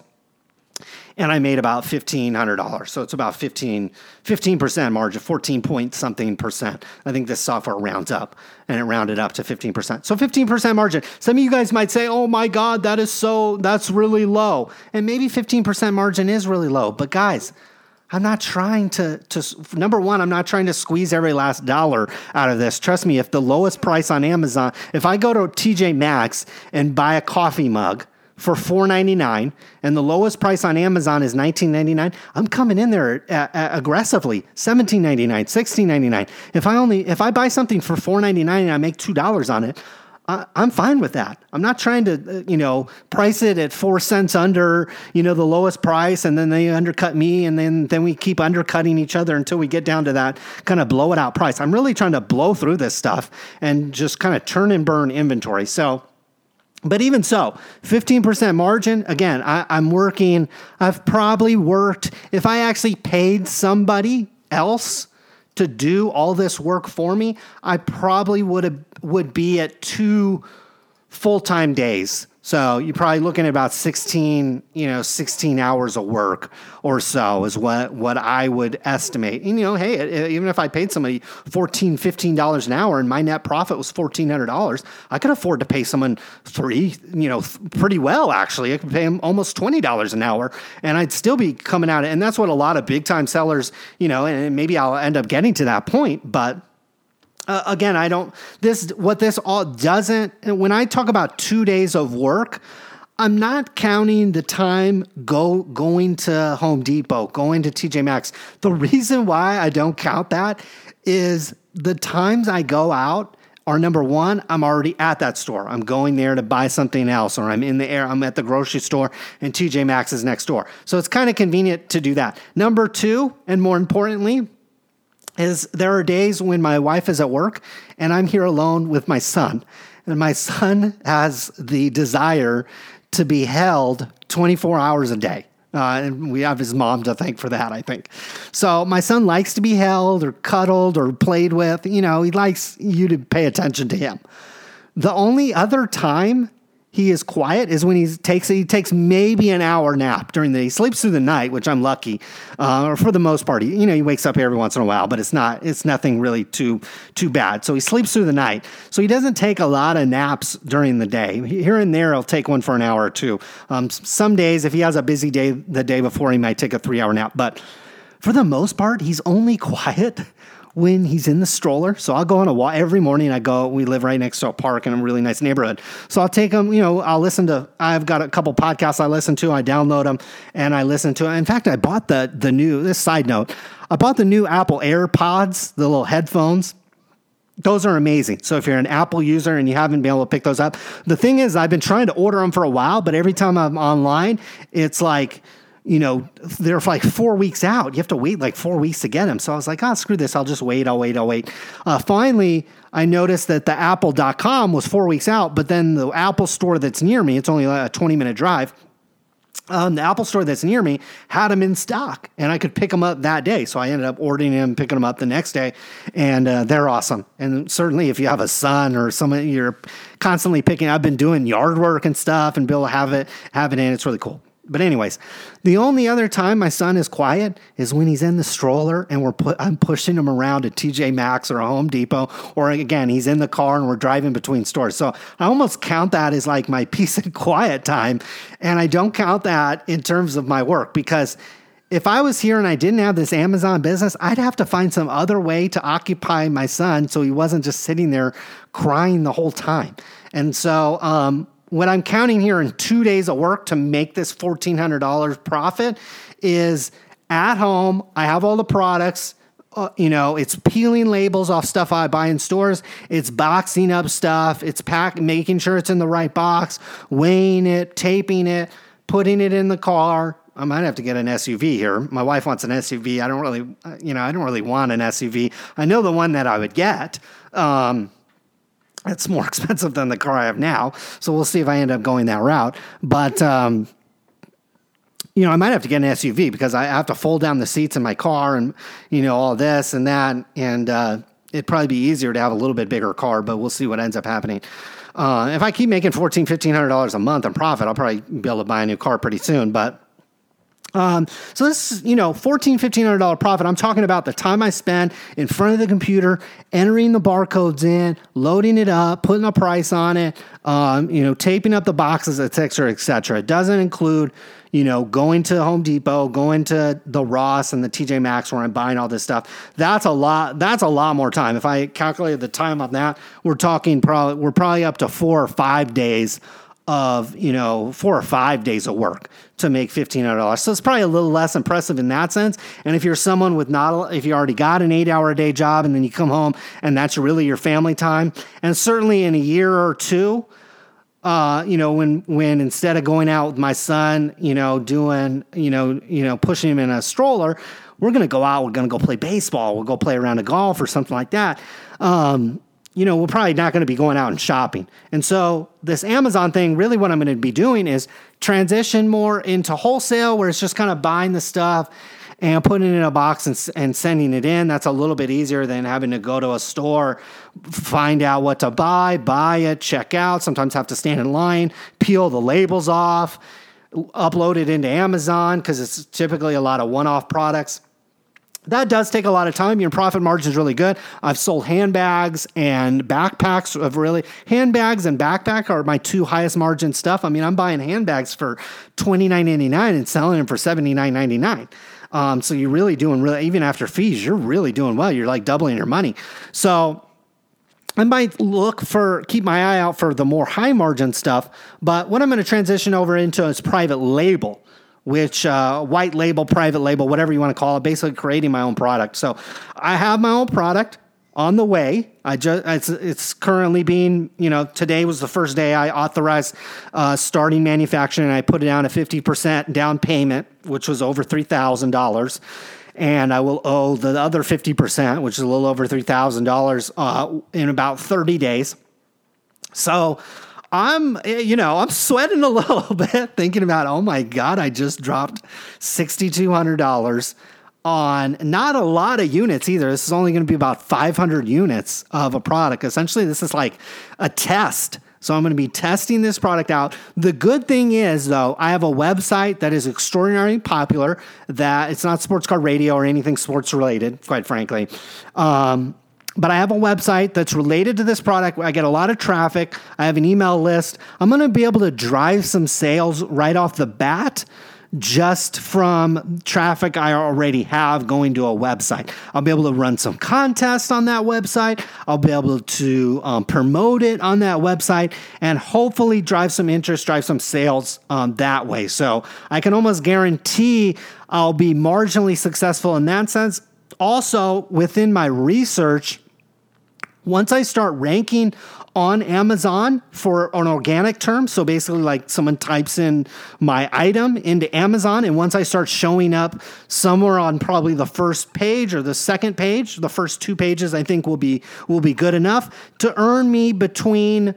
And I made about fifteen hundred dollars. So it's about fifteen, fifteen percent margin, fourteen point something percent. I think this software rounds up, and it rounded up to fifteen percent. So fifteen percent margin. Some of you guys might say, oh my God, that is so, that's really low. And maybe fifteen percent margin is really low. But guys, I'm not trying to, to, number one, I'm not trying to squeeze every last dollar out of this. Trust me, if the lowest price on Amazon, if I go to T J Maxx and buy a coffee mug for four ninety-nine, and the lowest price on Amazon is nineteen ninety-nine, I'm coming in there uh, uh, aggressively, seventeen ninety-nine, sixteen ninety-nine. If I only if I buy something for four ninety-nine and I make two dollars on it, uh, I'm fine with that. I'm not trying to uh, you know, price it at four cents under, you know, the lowest price, and then they undercut me, and then then we keep undercutting each other until we get down to that kind of blow it out price. I'm really trying to blow through this stuff and just kind of turn and burn inventory. So But even so, fifteen percent margin, again, I, I'm working, I've probably worked, if I actually paid somebody else to do all this work for me, I probably would have, would be at two full-time days. So you're probably looking at about sixteen, you know, sixteen hours of work or so is what, what I would estimate. And, you know, hey, even if I paid somebody fourteen, fifteen dollars an hour and my net profit was fourteen hundred dollars, I could afford to pay someone three, you know, pretty well, actually. I could pay them almost twenty dollars an hour and I'd still be coming out. And that's what a lot of big time sellers, you know, and maybe I'll end up getting to that point, but Uh, again, I don't, this, what this all doesn't, when I talk about two days of work, I'm not counting the time go going to Home Depot, going to T J Maxx. The reason why I don't count that is the times I go out are, number one, I'm already at that store. I'm going there to buy something else, or I'm in the air, I'm at the grocery store, and T J Maxx is next door. So it's kind of convenient to do that. Number two, and more importantly, is there are days when my wife is at work and I'm here alone with my son. And my son has the desire to be held twenty-four hours a day. Uh, and we have his mom to thank for that, I think. So my son likes to be held or cuddled or played with. You know, he likes you to pay attention to him. The only other time he is quiet is when he takes he takes maybe an hour nap during the day. He sleeps through the night, which I'm lucky, uh, or for the most part. He, you know, he wakes up every once in a while, but it's not it's nothing really too too bad. So he sleeps through the night. So he doesn't take a lot of naps during the day. Here and there, he'll take one for an hour or two. Um, some days, if he has a busy day the day before, he might take a three-hour nap. But for the most part, he's only quiet when he's in the stroller. So I'll go on a walk every morning. I go, we live right next to a park in a really nice neighborhood. So I'll take him, you know, I'll listen to, I've got a couple podcasts I listen to, I download them and I listen to it. In fact, I bought the, the new, this side note, I bought the new Apple AirPods, the little headphones. Those are amazing. So if you're an Apple user and you haven't been able to pick those up, the thing is I've been trying to order them for a while, but every time I'm online, it's like, you know, they're like four weeks out. You have to wait like four weeks to get them. So I was like, oh, screw this. I'll just wait. I'll wait. I'll wait. Uh, finally, I noticed that the apple dot com was four weeks out, but then the Apple store that's near me, it's only like a twenty minute drive. Um, the Apple store that's near me had them in stock and I could pick them up that day. So I ended up ordering them, picking them up the next day, and uh, they're awesome. And certainly if you have a son or someone you're constantly picking, I've been doing yard work and stuff and Bill have it, have it in. It's really cool. But anyways, the only other time my son is quiet is when he's in the stroller and we're pu- I'm pushing him around at T J Maxx or a Home Depot, or again, he's in the car and we're driving between stores. So I almost count that as like my peace and quiet time. And I don't count that in terms of my work, because if I was here and I didn't have this Amazon business, I'd have to find some other way to occupy my son so he wasn't just sitting there crying the whole time. And so, um, what I'm counting here in two days of work to make this fourteen hundred dollars profit is at home. I have all the products. Uh, you know, it's peeling labels off stuff I buy in stores. It's boxing up stuff. It's pack, making sure it's in the right box, weighing it, taping it, putting it in the car. I might have to get an S U V here. My wife wants an S U V. I don't really, you know, I don't really want an S U V. I know the one that I would get. Um, It's more expensive than the car I have now. So we'll see if I end up going that route. But, um, you know, I might have to get an S U V because I have to fold down the seats in my car and, you know, all this and that. And uh, it'd probably be easier to have a little bit bigger car, but we'll see what ends up happening. Uh, if I keep making fourteen hundred dollars, fifteen hundred dollars a month in profit, I'll probably be able to buy a new car pretty soon. But Um, so this is, you know, fourteen hundred dollars, fifteen hundred dollars profit. I'm talking about the time I spend in front of the computer, entering the barcodes in, loading it up, putting a price on it, um, you know, taping up the boxes, et cetera, et cetera. It doesn't include, you know, going to Home Depot, going to the Ross and the T J Maxx where I'm buying all this stuff. That's a lot. That's a lot more time. If I calculated the time on that, we're talking probably, we're probably up to four or five days of, you know, four or five days of work to make fifteen hundred dollars. So it's probably a little less impressive in that sense. And if you're someone with not, if you already got an eight hour a day job and then you come home and that's really your family time. And certainly in a year or two, uh, you know, when, when instead of going out with my son, you know, doing, you know, you know, pushing him in a stroller, we're going to go out, we're going to go play baseball. We'll go play a round of golf or something like that. Um, you know, we're probably not going to be going out and shopping. And so this Amazon thing, really what I'm going to be doing is transition more into wholesale, where it's just kind of buying the stuff and putting it in a box and, and sending it in. That's a little bit easier than having to go to a store, find out what to buy, buy it, check out, sometimes have to stand in line, peel the labels off, upload it into Amazon because it's typically a lot of one-off products. That does take a lot of time. Your profit margin is really good. I've sold handbags and backpacks of really handbags and backpack are my two highest margin stuff. I mean, I'm buying handbags for twenty-nine ninety-nine and selling them for seventy-nine ninety-nine. Um, so you're really doing really, even after fees, you're really doing well. You're like doubling your money. So I might look for, keep my eye out for the more high margin stuff, but what I'm going to transition over into is private label, which uh, white label, private label, whatever you want to call it, basically creating my own product. So I have my own product on the way. I just it's, it's currently being, you know, today was the first day I authorized uh, starting manufacturing, and I put down a fifty percent down payment, which was over three thousand dollars. And I will owe the other fifty percent, which is a little over three thousand dollars uh, in about thirty days. So I'm, you know, I'm sweating a little bit thinking about, oh my God, I just dropped six thousand two hundred dollars on not a lot of units either. This is only going to be about five hundred units of a product. Essentially, this is like a test So I'm going to be testing this product out. The good thing is, though, I have a website that is extraordinarily popular. That it's not sports car radio or anything sports related, quite frankly. Um, but I have a website that's related to this product. I get a lot of traffic. I have an email list. I'm going to be able to drive some sales right off the bat, just from traffic I already have going to a website. I'll be able to run some contests on that website. I'll be able to um, promote it on that website and hopefully drive some interest, drive some sales um, that way. So I can almost guarantee I'll be marginally successful in that sense. Also, within my research, once I start ranking on Amazon for an organic term, so basically like someone types in my item into Amazon, and once I start showing up somewhere on probably the first page or the second page, the first two pages I think will be will be good enough to earn me between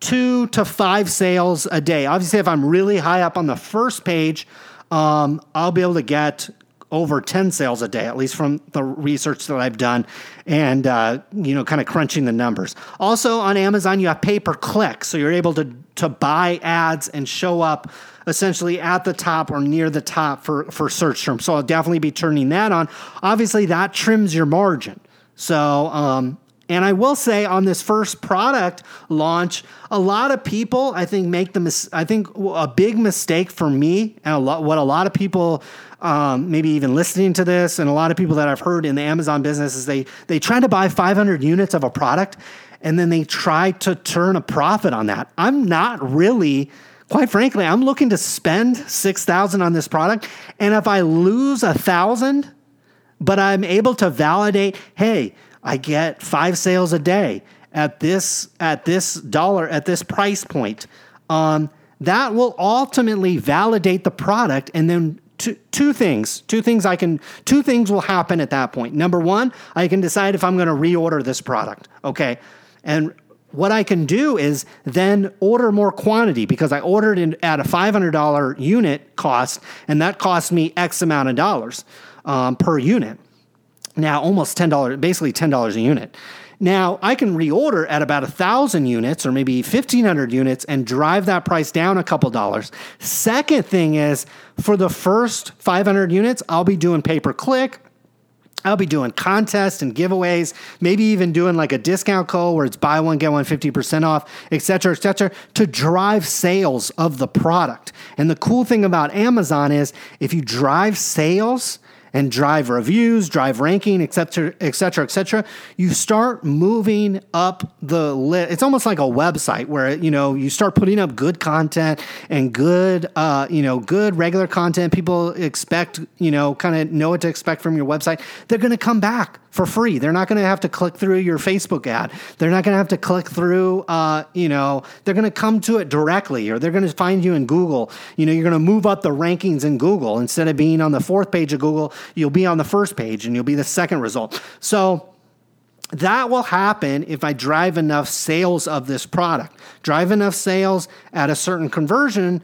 two to five sales a day. Obviously, if I'm really high up on the first page, um, I'll be able to get over ten sales a day, at least from the research that I've done and, uh, you know, kind of crunching the numbers. Also on Amazon, you have pay per click. So you're able to, to buy ads and show up essentially at the top or near the top for, for search terms. So I'll definitely be turning that on. Obviously that trims your margin. So, um, and I will say on this first product launch, a lot of people, I think, make the mis- I think a big mistake for me and a lot, what a lot of people, um, maybe even listening to this, and a lot of people that I've heard in the Amazon business is they they try to buy five hundred units of a product and then they try to turn a profit on that. I'm not really, quite frankly, I'm looking to spend six thousand dollars on this product, and if I lose one thousand dollars, but I'm able to validate, hey, I get five sales a day at this at this dollar, at this price point. Um, that will ultimately validate the product. And then two, two things, two things I can, two things will happen at that point. Number one, I can decide if I'm going to reorder this product. Okay. And what I can do is then order more quantity, because I ordered in, at a five hundred dollars unit cost, and that cost me X amount of dollars um, per unit. Now, almost ten dollars, basically ten dollars a unit. Now, I can reorder at about one thousand units or maybe fifteen hundred units and drive that price down a couple dollars. Second thing is, for the first five hundred units, I'll be doing pay-per-click. I'll be doing contests and giveaways, maybe even doing like a discount code where it's buy one, get one fifty percent off, et cetera, et cetera, to drive sales of the product. And the cool thing about Amazon is if you drive sales and drive reviews, drive ranking, et cetera, et cetera, et cetera, you start moving up the list. It's almost like a website where, you know, you start putting up good content and good, uh, you know, good regular content. People expect, you know, kind of know what to expect from your website. They're going to come back for free. They're not going to have to click through your Facebook ad. They're not going to have to click through, uh, you know, they're going to come to it directly, or they're going to find you in Google. You know, you're going to move up the rankings in Google. Instead of being on the fourth page of Google, you'll be on the first page and you'll be the second result. So that will happen if I drive enough sales of this product. Drive enough sales at a certain conversion,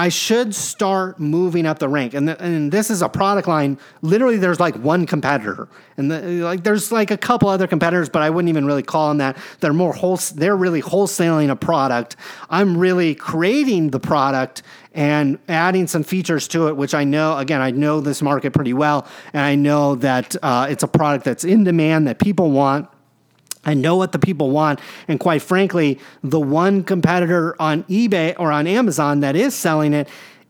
I should start moving up the rank. And, th- and this is a product line. Literally, there's like one competitor. And the, like there's like a couple other competitors, but I wouldn't even really call them that. They're more whole, they're really wholesaling a product. I'm really creating the product and adding some features to it, which I know, again, I know this market pretty well. And I know that uh, it's a product that's in demand, that people want. I know what the people want. And quite frankly, the one competitor on eBay or on Amazon that is selling it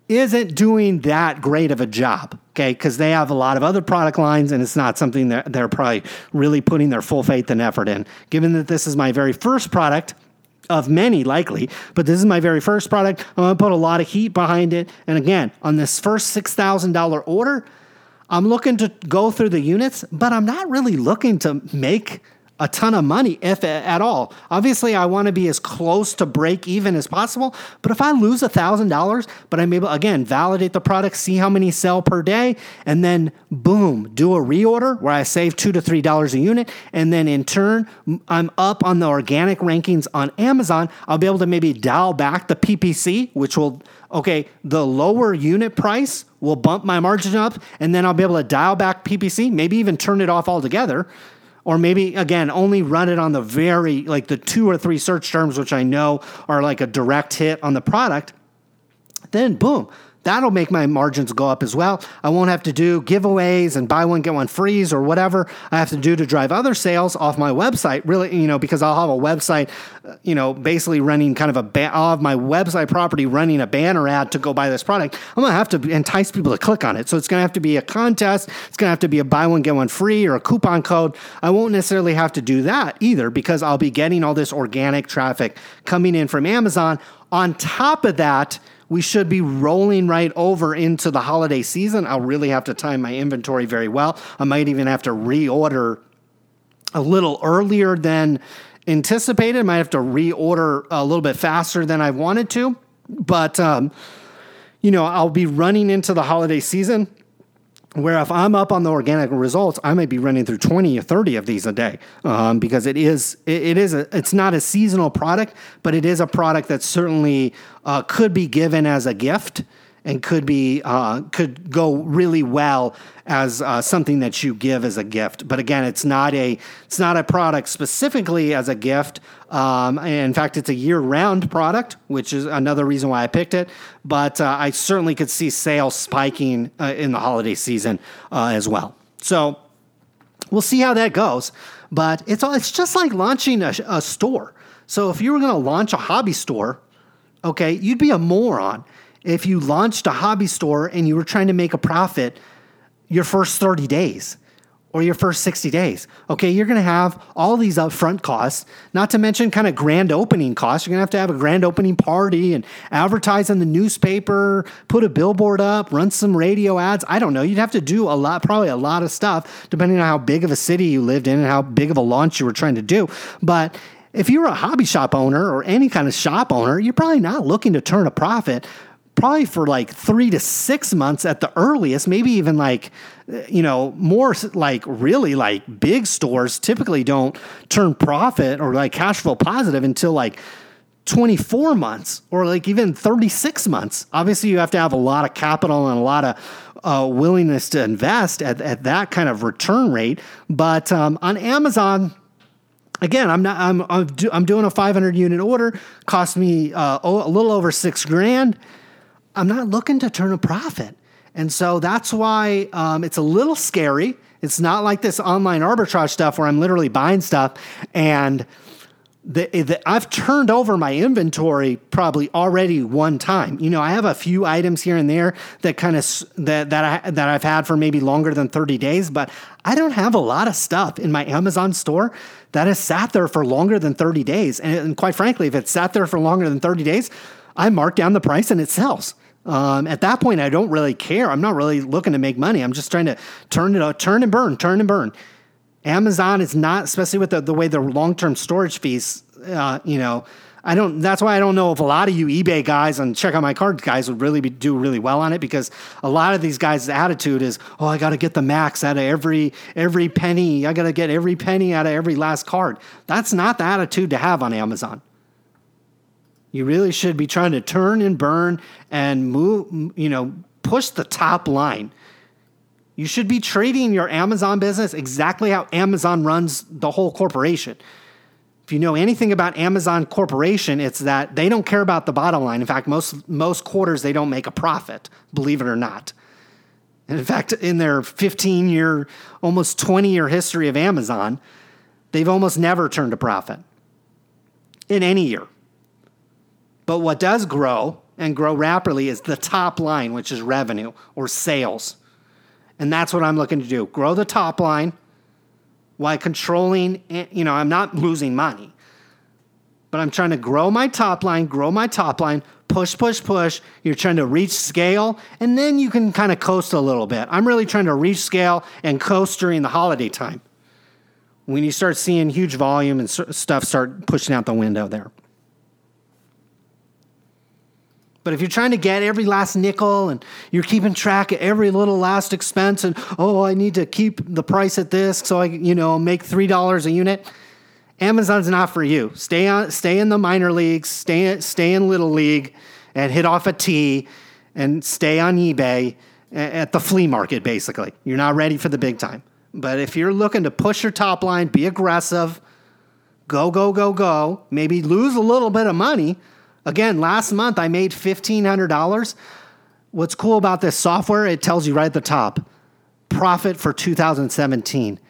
isn't doing that great of a job, okay? Because they have a lot of other product lines, and it's not something that they're probably really putting their full faith and effort in. Given that this is my very first product, of many likely, but this is my very first product, I'm going to put a lot of heat behind it. And again, on this first six thousand dollars order, I'm looking to go through the units, but I'm not really looking to make a ton of money, if at all. Obviously, I want to be as close to break even as possible. But if I lose a thousand dollars, but I'm able, again, validate the product, see how many sell per day, and then boom, do a reorder where I save two to three dollars a unit, and then in turn, I'm up on the organic rankings on Amazon. I'll be able to maybe dial back the P P C, which will, okay, the lower unit price will bump my margin up, and then I'll be able to dial back P P C, maybe even turn it off altogether. or maybe, again, only run it on the very, like the two or three search terms, which I know are like a direct hit on the product, then boom, that'll make my margins go up as well. I won't have to do giveaways and buy one, get one frees or whatever I have to do to drive other sales off my website, really, you know, because I'll have a website, you know, basically running kind of a, ba- I'll have my website property running a banner ad to go buy this product. I'm going to have to entice people to click on it. So it's going to have to be a contest. It's going to have to be a buy one, get one free or a coupon code. I won't necessarily have to do that either because I'll be getting all this organic traffic coming in from Amazon. On top of that, we should be rolling right over into the holiday season. I'll really have to time my inventory very well. I might even have to reorder a little earlier than anticipated. I might have to reorder a little bit faster than I wanted to. But, um, you know, I'll be running into the holiday season where if I'm up on the organic results, I might be running through twenty or thirty of these a day um, because it is it, it is a, it's not a seasonal product, but it is a product that certainly uh, could be given as a gift and could be uh, could go really well as uh, something that you give as a gift. But again, it's not a it's not a product specifically as a gift. Um, in fact, it's a year-round product, which is another reason why I picked it. But uh, I certainly could see sales spiking uh, in the holiday season uh, as well. So we'll see how that goes. But it's all, it's just like launching a, a store. So if you were going to launch a hobby store, okay, you'd be a moron if you launched a hobby store and you were trying to make a profit your first thirty days. Or your first sixty days. Okay, you're going to have all these upfront costs, not to mention kind of grand opening costs. You're going to have to have a grand opening party and advertise in the newspaper, put a billboard up, run some radio ads. I don't know. You'd have to do a lot, probably a lot of stuff, depending on how big of a city you lived in and how big of a launch you were trying to do. But if you were a hobby shop owner or any kind of shop owner, you're probably not looking to turn a profit probably for like three to six months at the earliest, maybe even like, you know, more like really like big stores typically don't turn profit or like cash flow positive until like twenty-four months or like even thirty-six months. Obviously, you have to have a lot of capital and a lot of uh, willingness to invest at, at that kind of return rate. But um, on Amazon, again, I'm not, I'm, I'm, do, I'm doing a five hundred unit order, cost me uh, a little over six grand. I'm not looking to turn a profit. And so that's why um, it's a little scary. It's not like this online arbitrage stuff where I'm literally buying stuff and the, the, I've turned over my inventory probably already one time. You know, I have a few items here and there that kind of that that I that I've had for maybe longer than thirty days, but I don't have a lot of stuff in my Amazon store that has sat there for longer than thirty days. And, and quite frankly, if it's sat there for longer than thirty days, I mark down the price and it sells. Um, at that point, I don't really care. I'm not really looking to make money. I'm just trying to turn it out, turn and burn, turn and burn. Amazon is not, especially with the, the way the long-term storage fees, uh, you know, I don't, that's why I don't know if a lot of you eBay guys and Check Out My Cards guys would really be, do really well on it, because a lot of these guys' attitude is, oh, I got to get the max out of every, every penny. I got to get every penny out of every last card. That's not the attitude to have on Amazon. You really should be trying to turn and burn and move, you know, push the top line. You should be treating your Amazon business exactly how Amazon runs the whole corporation. If you know anything about Amazon Corporation, it's that they don't care about the bottom line. In fact, most most quarters they don't make a profit, believe it or not. And in fact, in their fifteen-year, almost twenty-year history of Amazon, they've almost never turned a profit in any year. But what does grow and grow rapidly is the top line, which is revenue or sales. And that's what I'm looking to do. Grow the top line while controlling, you know, I'm not losing money, but I'm trying to grow my top line, grow my top line, push, push, push. You're trying to reach scale, and then you can kind of coast a little bit. I'm really trying to reach scale and coast during the holiday time, when you start seeing huge volume and stuff start pushing out the window there. But if you're trying to get every last nickel and you're keeping track of every little last expense and, oh, I need to keep the price at this so I, you know, make three dollars a unit, Amazon's not for you. Stay on, stay in the minor leagues, stay, stay in Little League and hit off a tee and stay on eBay at the flea market, basically. You're not ready for the big time. But if you're looking to push your top line, be aggressive, go, go, go, go, maybe lose a little bit of money. Again, last month I made fifteen hundred dollars. What's cool about this software, it tells you right at the top, profit for two thousand seventeen.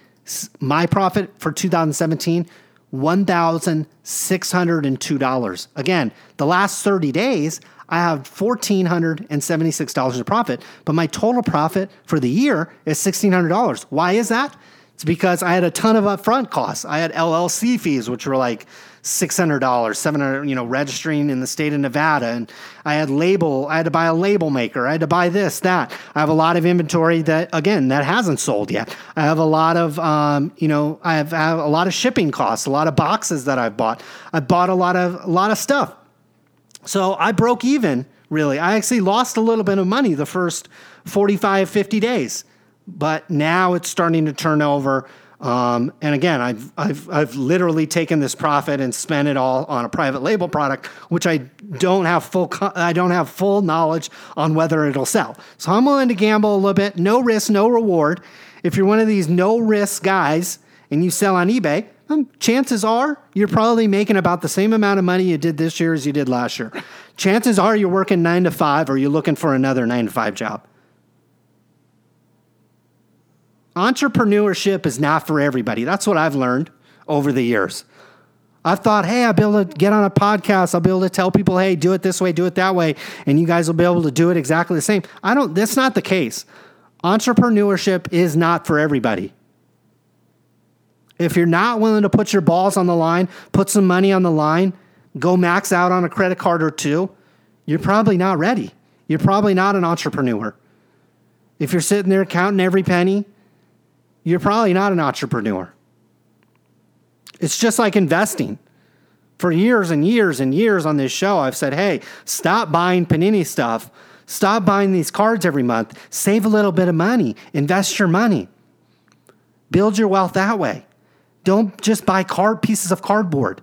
My profit for two thousand seventeen, one thousand six hundred two dollars. Again, the last thirty days, I have one thousand four hundred seventy-six dollars in profit, but my total profit for the year is one thousand six hundred dollars. Why is that? It's because I had a ton of upfront costs. I had L L C fees, which were like six hundred dollars, seven hundred dollars, you know, registering in the state of Nevada. And I had label, I had to buy a label maker. I had to buy this, that. I have a lot of inventory that, again, that hasn't sold yet. I have a lot of, um, you know, I have, I have a lot of shipping costs, a lot of boxes that I've bought. I bought a lot of, a lot of stuff. So I broke even, really. I actually lost a little bit of money the first forty-five, fifty days. But now it's starting to turn over. Um, and again, I've, I've, I've literally taken this profit and spent it all on a private label product, which I don't have full, co- I don't have full knowledge on whether it'll sell. So I'm willing to gamble a little bit, no risk, no reward. If you're one of these no risk guys and you sell on eBay, um, chances are you're probably making about the same amount of money you did this year as you did last year. Chances are you're working nine to five or you're looking for another nine to five job. Entrepreneurship is not for everybody. That's what I've learned over the years. I thought, hey, I'll be able to get on a podcast. I'll be able to tell people, hey, do it this way, do it that way, and you guys will be able to do it exactly the same. I don't, that's not the case. Entrepreneurship is not for everybody. If you're not willing to put your balls on the line, put some money on the line, go max out on a credit card or two, you're probably not ready. You're probably not an entrepreneur. If you're sitting there counting every penny, you're probably not an entrepreneur. It's just like investing. For years and years and years on this show, I've said, hey, stop buying Panini stuff. Stop buying these cards every month. Save a little bit of money. Invest your money. Build your wealth that way. Don't just buy card pieces of cardboard.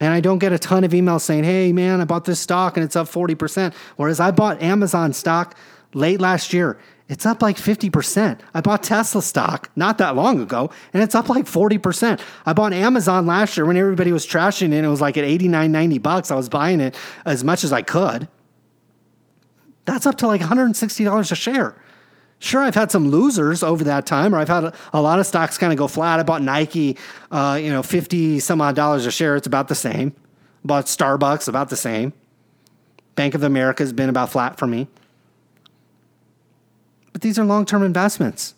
And I don't get a ton of emails saying, hey, man, I bought this stock and it's up forty percent. Whereas I bought Amazon stock late last year, it's up like fifty percent. I bought Tesla stock not that long ago, and it's up like forty percent. I bought Amazon last year when everybody was trashing it. And it was like at eighty-nine, ninety bucks. I was buying it as much as I could. That's up to like one hundred sixty dollars a share. Sure, I've had some losers over that time, or I've had a, a lot of stocks kind of go flat. I bought Nike, uh, you know, fifty some odd dollars a share. It's about the same. I bought Starbucks, about the same. Bank of America has been about flat for me. But these are long-term investments.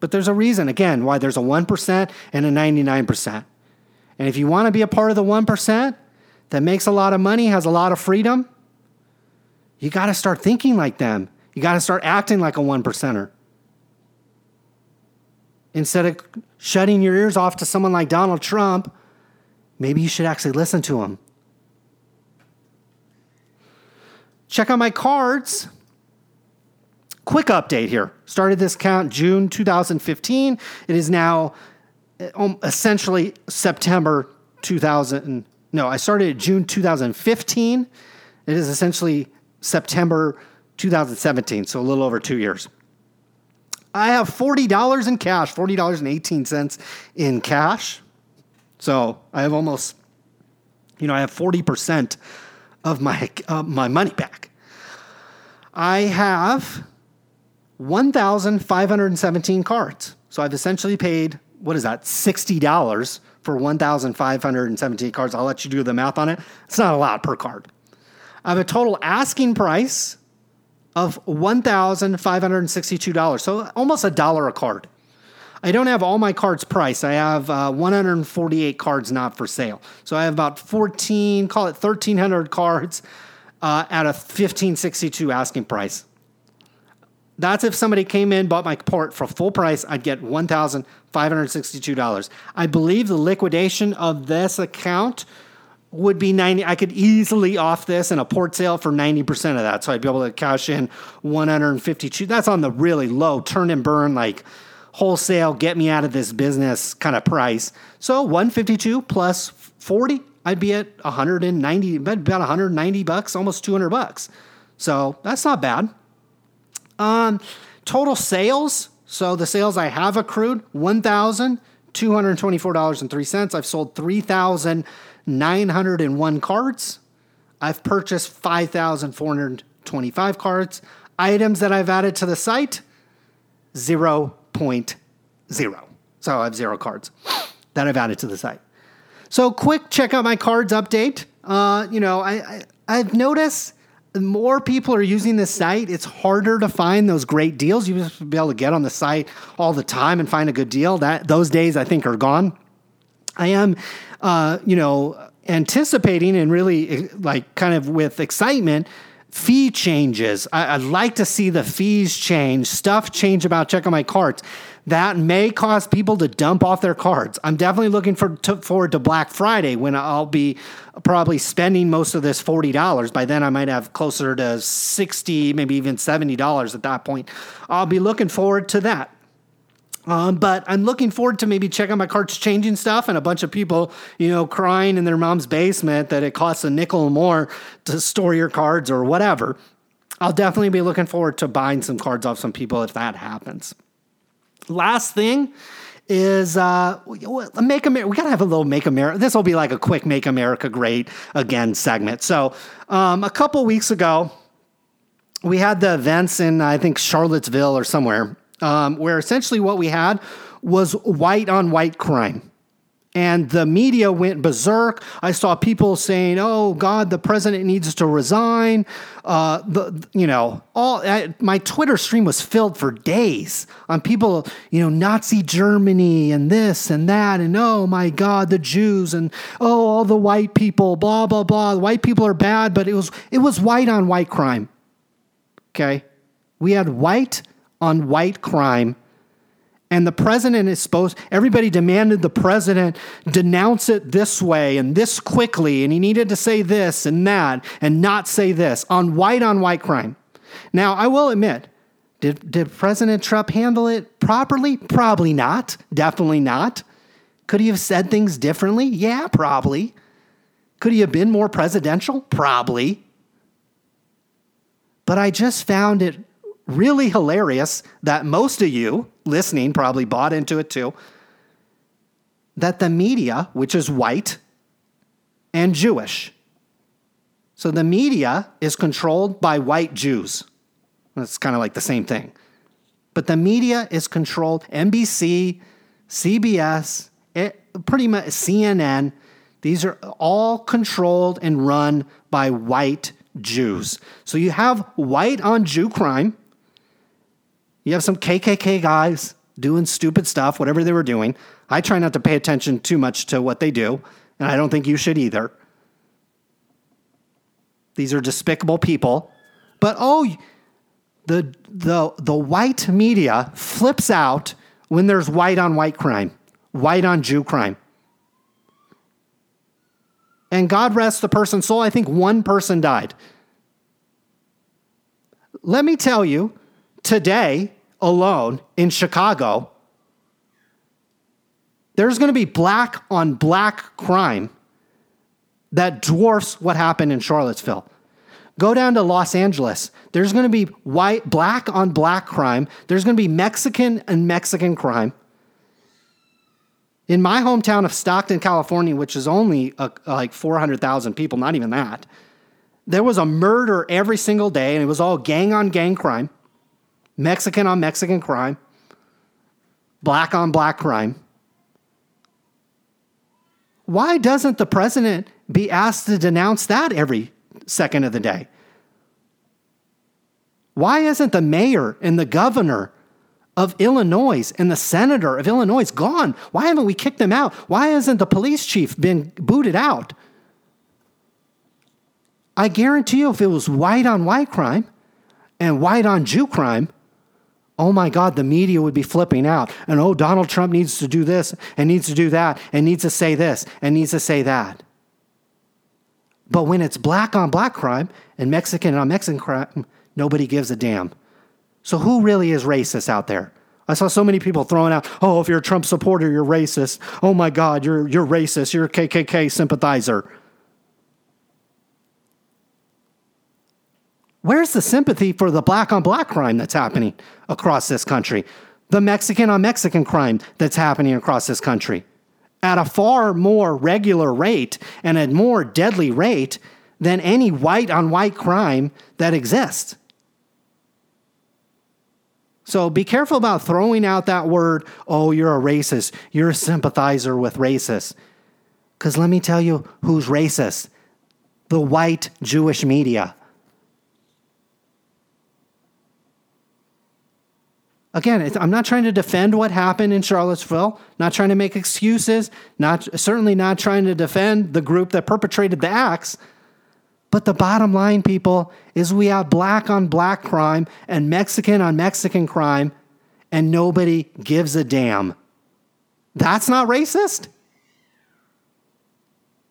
But there's a reason, again, why there's a one percent and a ninety-nine percent. And if you want to be a part of the one percent that makes a lot of money, has a lot of freedom, you got to start thinking like them. You got to start acting like a one percenter. Instead of shutting your ears off to someone like Donald Trump, maybe you should actually listen to him. Check out my cards. Quick update here. Started this count June twenty fifteen. It is now essentially September two thousand. No, I started June twenty fifteen. It is essentially September twenty seventeen, so a little over two years. I have forty dollars in cash, forty dollars and eighteen cents in cash. So I have almost, you know, I have forty percent of my uh, my money back. I have one thousand five hundred seventeen cards. So I've essentially paid, what is that, sixty dollars for one thousand five hundred seventeen cards. I'll let you do the math on it. It's not a lot per card. I have a total asking price of one thousand five hundred sixty-two dollars, so almost a dollar a card. I don't have all my cards priced. I have uh, one hundred forty-eight cards not for sale. So I have about fourteen, call it thirteen hundred cards uh, at a fifteen sixty-two asking price. That's if somebody came in, bought my part for full price, I'd get one thousand five hundred sixty-two dollars. I believe the liquidation of this account would be ninety. I could easily off this in a port sale for ninety percent of that. So I'd be able to cash in one hundred fifty-two. That's on the really low turn and burn, like wholesale, get me out of this business kind of price. So one hundred fifty-two plus forty, I I'd be at one hundred ninety, about one hundred ninety bucks, almost two hundred bucks. So that's not bad. Um, total sales. So the sales I have accrued, one thousand two hundred twenty-four dollars and three cents. I've sold three thousand nine hundred one cards. I've purchased five thousand four hundred twenty-five cards. Items that I've added to the site, zero point zero. So I have zero cards that I've added to the site. So quick check out my cards update. Uh, you know, I, I, I've noticed more people are using this site. It's harder to find those great deals. You used to be able to get on the site all the time and find a good deal. That those days, I think, are gone. I am, uh, you know, anticipating and really like kind of with excitement fee changes. I, I'd like to see the fees change, stuff change about Check Out My Cards. That may cause people to dump off their cards. I'm definitely looking for, to, forward to Black Friday when I'll be probably spending most of this forty dollars. By then, I might have closer to sixty dollars, maybe even seventy dollars at that point. I'll be looking forward to that. Um, but I'm looking forward to maybe Check Out My Cards changing stuff and a bunch of people, you know, crying in their mom's basement that it costs a nickel more to store your cards or whatever. I'll definitely be looking forward to buying some cards off some people if that happens. Last thing is uh, make America. We gotta have a little make America. This will be like a quick make America great again segment. So um, a couple weeks ago, we had the events in I think Charlottesville or somewhere um, where essentially what we had was white on white crime. And the media went berserk. I saw people saying, "Oh God, the president needs to resign." Uh, the you know, all I, my Twitter stream was filled for days on people, you know, Nazi Germany and this and that, and oh my God, the Jews and oh all the white people, blah blah blah. The white people are bad, but it was it was white on white crime. Okay, we had white on white crime. And the president is supposed, everybody demanded the president denounce it this way and this quickly, and he needed to say this and that and not say this on white on white crime. Now, I will admit, did, did President Trump handle it properly? Probably not. Definitely not. Could he have said things differently? Yeah, probably. Could he have been more presidential? Probably. But I just found it really hilarious that most of you listening probably bought into it too, that the media, which is white and Jewish, so the media is controlled by white Jews. That's kind of like the same thing. But the media is controlled, N B C, C B S, it, pretty much C N N, these are all controlled and run by white Jews. So you have white on Jew crime. You have some K K K guys doing stupid stuff, whatever they were doing. I try not to pay attention too much to what they do, and I don't think you should either. These are despicable people. But oh, the the the white media flips out when there's white on white crime, white on Jew crime. And God rest the person's soul, I think one person died. Let me tell you, today alone in Chicago, there's going to be black on black crime that dwarfs what happened in Charlottesville. Go down to Los Angeles. There's going to be white, black on black crime. There's going to be Mexican and Mexican crime. In my hometown of Stockton, California, which is only uh, like four hundred thousand people, not even that, there was a murder every single day, and it was all gang on gang crime. Mexican on Mexican crime, black on black crime. Why doesn't the president be asked to denounce that every second of the day? Why isn't the mayor and the governor of Illinois and the senator of Illinois gone? Why haven't we kicked them out? Why hasn't the police chief been booted out? I guarantee you, if it was white on white crime and white on Jew crime, oh my God, the media would be flipping out. And oh, Donald Trump needs to do this and needs to do that and needs to say this and needs to say that. But when it's black on black crime and Mexican on Mexican crime, nobody gives a damn. So who really is racist out there? I saw so many people throwing out, oh, if you're a Trump supporter, you're racist. Oh my God, you're you're racist. You're a K K K sympathizer. Where's the sympathy for the black on black crime that's happening across this country? The Mexican on Mexican crime that's happening across this country at a far more regular rate and a more deadly rate than any white on white crime that exists. So be careful about throwing out that word, oh, you're a racist, you're a sympathizer with racists. Because let me tell you who's racist. The white Jewish media. Again, it's, I'm not trying to defend what happened in Charlottesville, not trying to make excuses, not certainly not trying to defend the group that perpetrated the acts. But the bottom line, people, is we have black on black crime and Mexican on Mexican crime, and nobody gives a damn. That's not racist.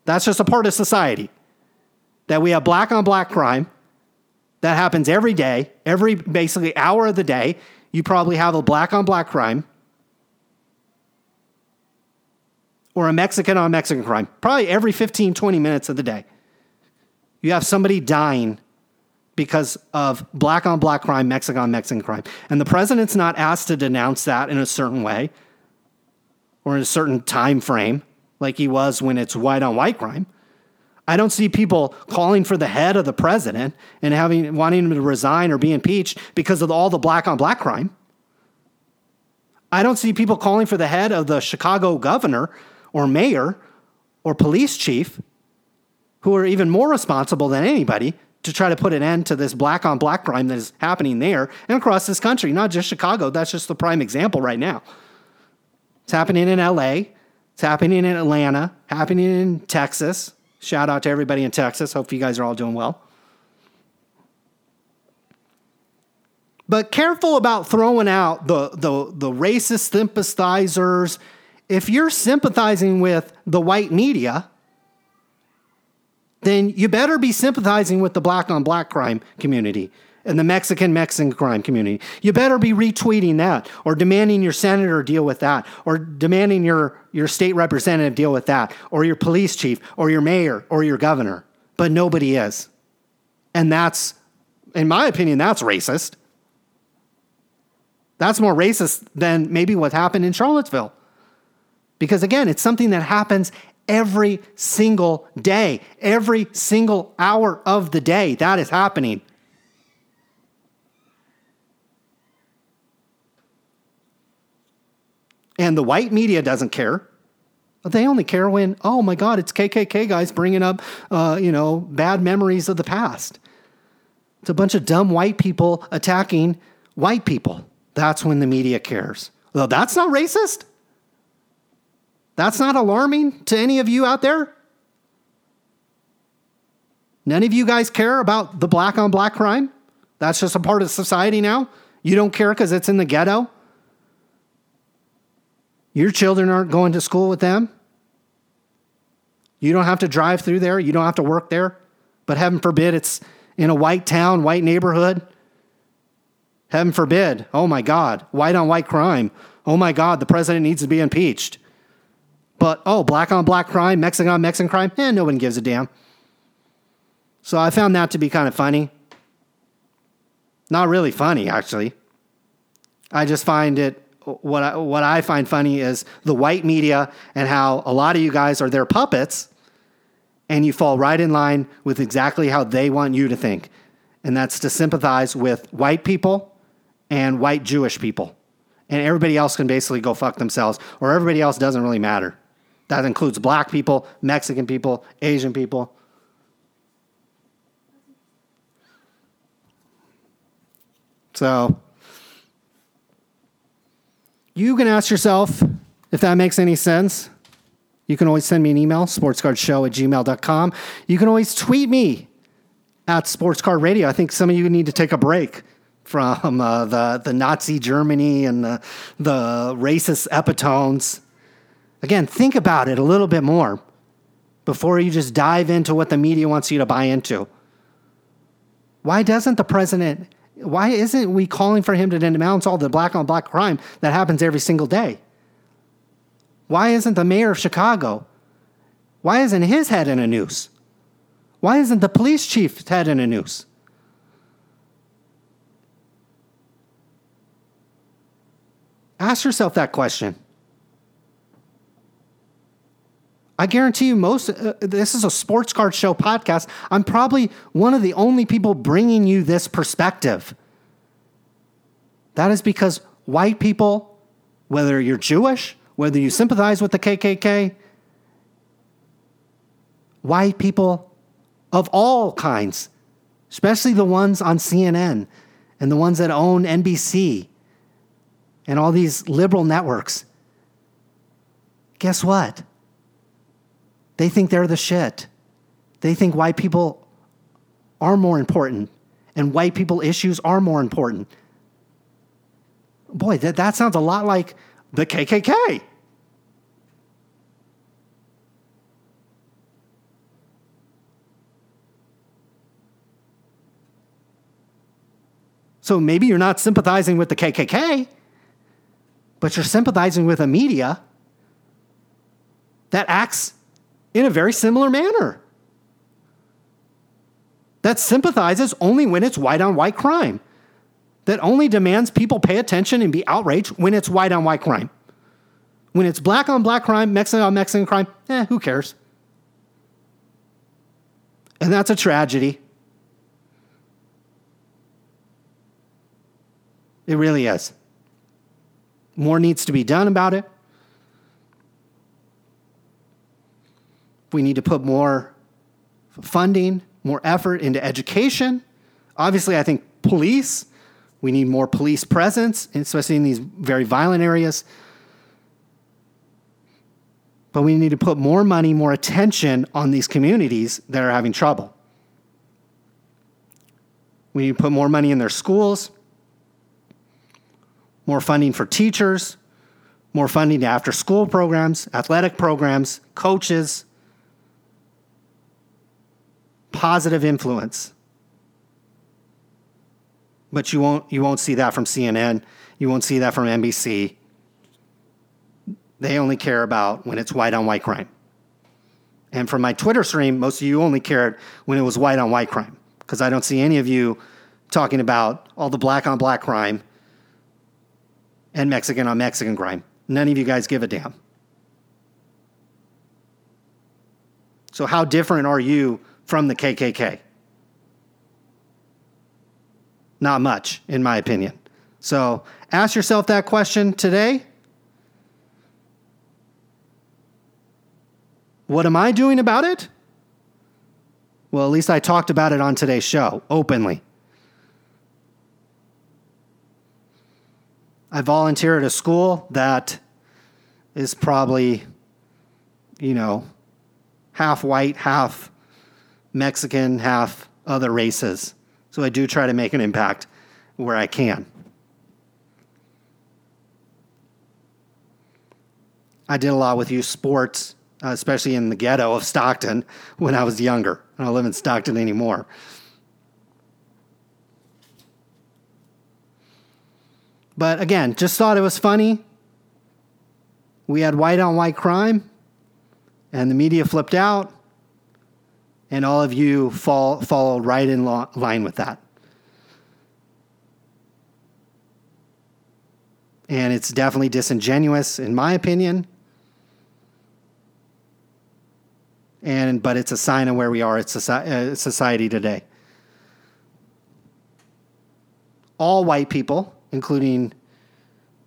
That's just a part of society. That we have black on black crime that happens every day, every basically hour of the day. You probably have a black on black crime or a Mexican on Mexican crime. Probably every fifteen, twenty minutes of the day. You have somebody dying because of black on black crime, Mexican on Mexican crime. And the president's not asked to denounce that in a certain way or in a certain time frame like he was when it's white on white crime. I don't see people calling for the head of the president and having wanting him to resign or be impeached because of all the black on black crime. I don't see people calling for the head of the Chicago governor or mayor or police chief, who are even more responsible than anybody to try to put an end to this black on black crime that is happening there and across this country, not just Chicago. That's just the prime example right now. It's happening in L A. It's happening in Atlanta, happening in Texas. Shout out to everybody in Texas. Hope you guys are all doing well. But careful about throwing out the, the, the racist sympathizers. If you're sympathizing with the white media, then you better be sympathizing with the black on black crime community and the Mexican Mexican crime community. You better be retweeting that or demanding your senator deal with that or demanding your, your state representative deal with that or your police chief or your mayor or your governor. But nobody is. And that's, in my opinion, that's racist. That's more racist than maybe what happened in Charlottesville. Because again, it's something that happens every single day, every single hour of the day. That is happening. And the white media doesn't care. They only care when, oh my God, it's K K K guys bringing up, uh, you know, bad memories of the past. It's a bunch of dumb white people attacking white people. That's when the media cares. Well, that's not racist. That's not alarming to any of you out there. None of you guys care about the black on black crime. That's just a part of society now. You don't care because it's in the ghetto. Your children aren't going to school with them. You don't have to drive through there. You don't have to work there. But heaven forbid it's in a white town, white neighborhood. Heaven forbid. Oh my God. White on white crime. Oh my God. The president needs to be impeached. But, oh, black on black crime, Mexican on Mexican crime. Eh, no one gives a damn. So I found that to be kind of funny. Not really funny, actually. I just find it. What I, what I find funny is the white media and how a lot of you guys are their puppets and you fall right in line with exactly how they want you to think. And that's to sympathize with white people and white Jewish people. And everybody else can basically go fuck themselves or everybody else doesn't really matter. That includes black people, Mexican people, Asian people. So you can ask yourself if that makes any sense. You can always send me an email, sportscardshow at gmail dot com. You can always tweet me at sportscardradio. I think some of you need to take a break from uh, the, the Nazi Germany and the, the racist epitones. Again, think about it a little bit more before you just dive into what the media wants you to buy into. Why doesn't the president... Why isn't we calling for him to denounce all the black on black crime that happens every single day? Why isn't the mayor of Chicago? Why isn't his head in a noose? Why isn't the police chief's head in a noose? Ask yourself that question. I guarantee you most, uh, this is a sports card show podcast. I'm probably one of the only people bringing you this perspective. That is because white people, whether you're Jewish, whether you sympathize with the K K K, white people of all kinds, especially the ones on C N N and the ones that own N B C and all these liberal networks, guess what? They think they're the shit. They think white people are more important and white people issues are more important. Boy, that, that sounds a lot like the K K K. So maybe you're not sympathizing with the K K K, but you're sympathizing with a media that acts in a very similar manner, that sympathizes only when it's white-on-white crime, that only demands people pay attention and be outraged when it's white-on-white crime. When it's black-on-black crime, Mexican-on-Mexican crime, eh, who cares? And that's a tragedy. It really is. More needs to be done about it. We need to put more funding, more effort into education. Obviously, I think police, we need more police presence, especially in these very violent areas. But we need to put more money, more attention on these communities that are having trouble. We need to put more money in their schools, more funding for teachers, more funding to after-school programs, athletic programs, coaches, positive influence. But you won't you won't see that from C N N. You won't see that from N B C. They only care about when it's white on white crime. And from my Twitter stream, most of you only cared when it was white on white crime, because I don't see any of you talking about all the black on black crime and Mexican on Mexican crime. None of you guys give a damn. So how different are you from the K K K? Not much, in my opinion. So ask yourself that question today. What am I doing about it? Well, at least I talked about it on today's show openly. I volunteer at a school that is probably, you know, half white, half Mexican, half other races. So I do try to make an impact where I can. I did a lot with youth sports, especially in the ghetto of Stockton when I was younger. I don't live in Stockton anymore. But again, just thought it was funny. We had white on white crime, and the media flipped out. And all of you fall, followed right in lo- line with that. And it's definitely disingenuous, in my opinion. And but it's a sign of where we are at society, uh, society today. All white people, including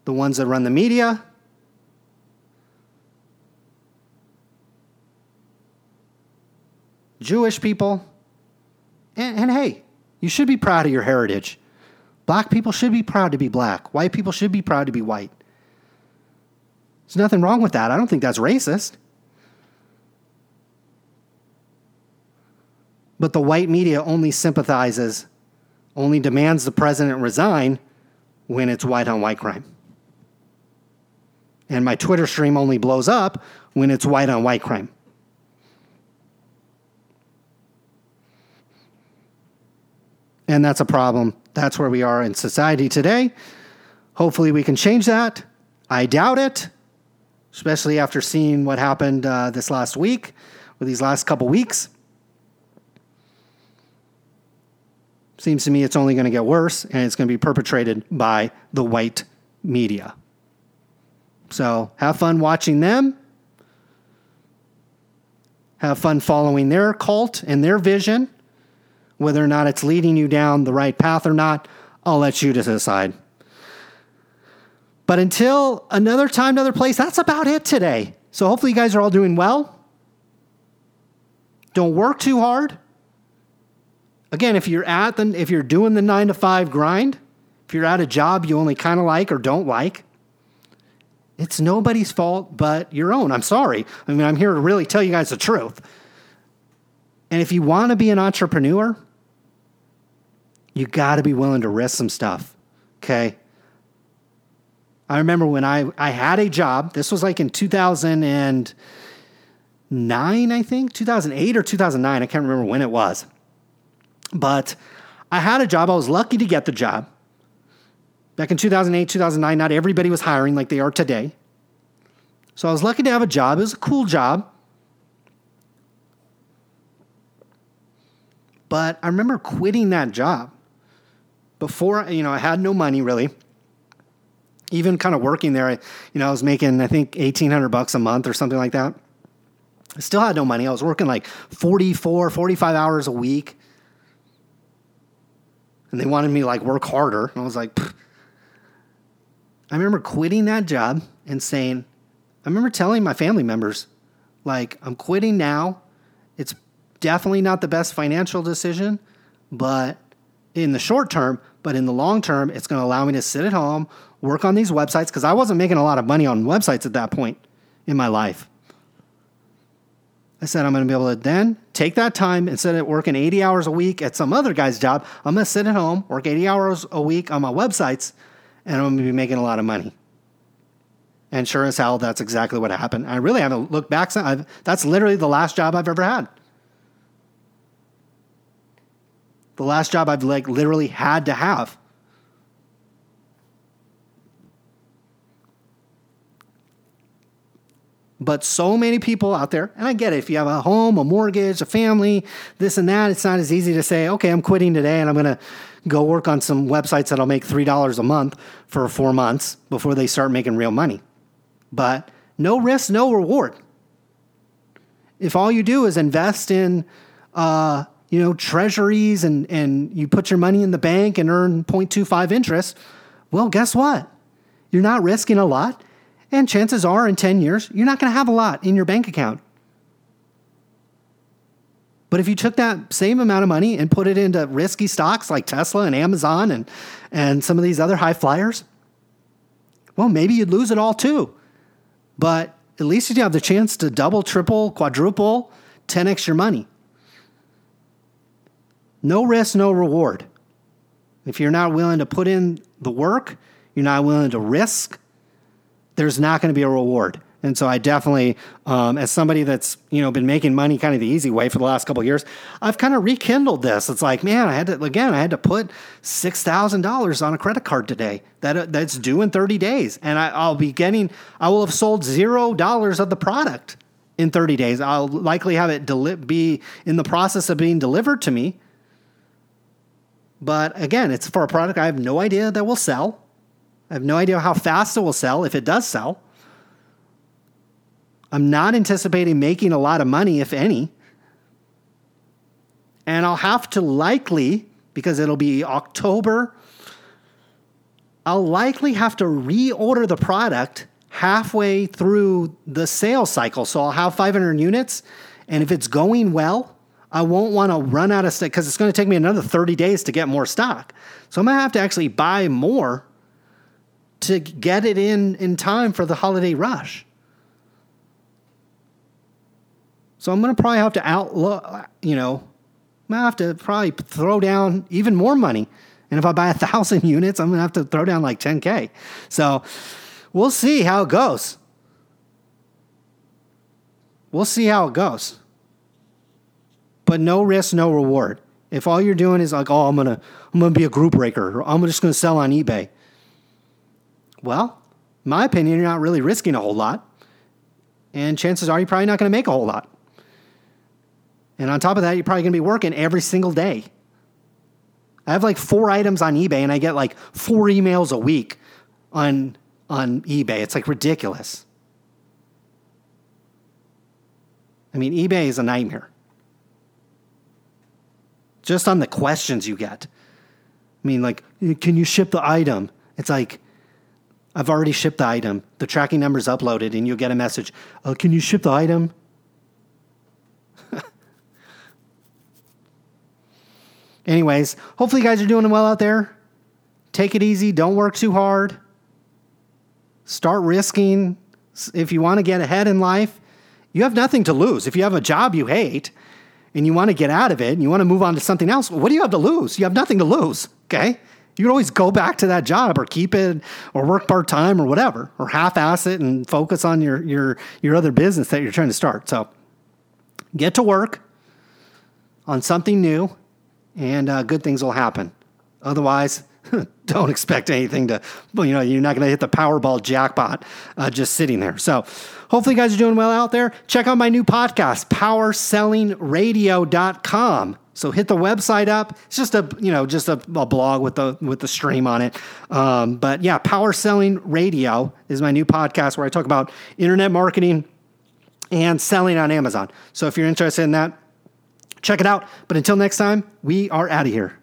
the ones that run the media, Jewish people, and, and hey, you should be proud of your heritage. Black people should be proud to be black. White people should be proud to be white. There's nothing wrong with that. I don't think that's racist. But the white media only sympathizes, only demands the president resign when it's white on white crime. And my Twitter stream only blows up when it's white on white crime. And that's a problem. That's where we are in society today. Hopefully we can change that. I doubt it, especially after seeing what happened uh, this last week or these last couple weeks. Seems to me it's only going to get worse, and it's going to be perpetrated by the white media. So have fun watching them. Have fun following their cult and their vision. Whether or not it's leading you down the right path or not, I'll let you decide. But until another time, another place, that's about it today. So hopefully you guys are all doing well. Don't work too hard. Again, if you're at the, if you're doing the nine to five grind, if you're at a job you only kind of like or don't like, it's nobody's fault but your own. I'm sorry. I mean, I'm here to really tell you guys the truth. And if you want to be an entrepreneur, you got to be willing to risk some stuff. Okay. I remember when I, I had a job, this was like in two thousand nine, I think, two thousand eight or two thousand nine. I can't remember when it was. But I had a job. I was lucky to get the job. Back in two thousand eight, two thousand nine, not everybody was hiring like they are today. So I was lucky to have a job. It was a cool job. But I remember quitting that job before, you know, I had no money really. Even kind of working there, I, you know, I was making, I think, eighteen hundred bucks a month or something like that. I still had no money. I was working like forty-four, forty-five hours a week. And they wanted me to like work harder. And I was like, pfft. I remember quitting that job and saying, I remember telling my family members, like, I'm quitting now. It's definitely not the best financial decision, but in the short term, but in the long term, it's going to allow me to sit at home, work on these websites, because I wasn't making a lot of money on websites at that point in my life. I said, I'm going to be able to then take that time, instead of working eighty hours a week at some other guy's job, I'm going to sit at home, work eighty hours a week on my websites, and I'm going to be making a lot of money. And sure as hell, that's exactly what happened. I really haven't looked back. I've, that's literally the last job I've ever had. The last job I've like literally had to have. But so many people out there, and I get it, if you have a home, a mortgage, a family, this and that, it's not as easy to say, okay, I'm quitting today and I'm going to go work on some websites that'll make three dollars a month for four months before they start making real money. But no risk, no reward. If all you do is invest in, uh, you know, treasuries and, and you put your money in the bank and earn zero point two five interest, well, guess what? You're not risking a lot. And chances are in ten years, you're not going to have a lot in your bank account. But if you took that same amount of money and put it into risky stocks like Tesla and Amazon and, and some of these other high flyers, well, maybe you'd lose it all too. But at least you'd have the chance to double, triple, quadruple, ten x your money. No risk, no reward. If you're not willing to put in the work, you're not willing to risk, there's not going to be a reward. And so I definitely, um, as somebody that's, you know, been making money kind of the easy way for the last couple of years, I've kind of rekindled this. It's like, man, I had to, again, I had to put six thousand dollars on a credit card today that that's due in thirty days. And I, I'll be getting, I will have sold zero dollars of the product in thirty days. I'll likely have it deli- be in the process of being delivered to me. But again, it's for a product I have no idea that will sell. I have no idea how fast it will sell, if it does sell. I'm not anticipating making a lot of money, if any. And I'll have to likely, because it'll be October, I'll likely have to reorder the product halfway through the sales cycle. So I'll have five hundred units, and if it's going well, I won't want to run out of stock because it's going to take me another thirty days to get more stock. So I'm going to have to actually buy more to get it in in time for the holiday rush. So I'm going to probably have to outlook, you know, I'm going to have to probably throw down even more money. And if I buy a thousand units, I'm going to have to throw down like ten K. So we'll see how it goes. We'll see how it goes. But no risk, no reward. If all you're doing is like, oh, I'm going to, I'm going to be a group breaker, or I'm just going to sell on eBay. Well, in my opinion, you're not really risking a whole lot. And chances are you're probably not going to make a whole lot. And on top of that, you're probably going to be working every single day. I have like four items on eBay and I get like four emails a week on on eBay. It's like ridiculous. I mean, eBay is a nightmare. Just on the questions you get. I mean, like, can you ship the item? It's like, I've already shipped the item. The tracking number's uploaded, and you'll get a message. Uh, can you ship the item? Anyways, hopefully you guys are doing well out there. Take it easy. Don't work too hard. Start risking. If you want to get ahead in life, you have nothing to lose. If you have a job you hate and you want to get out of it and you want to move on to something else, what do you have to lose? You have nothing to lose, okay? You can always go back to that job or keep it or work part-time or whatever, or half-ass it and focus on your your your other business that you're trying to start. So get to work on something new, and uh, good things will happen. Otherwise, don't expect anything to, well, you know, you're not going to hit the Powerball jackpot uh, just sitting there. So hopefully you guys are doing well out there. Check out my new podcast, power selling radio dot com. So hit the website up. It's just a, you know, just a, a blog with the, with the stream on it. Um, but yeah, Power Selling Radio is my new podcast where I talk about internet marketing and selling on Amazon. So if you're interested in that, check it out. But until next time, we are out of here.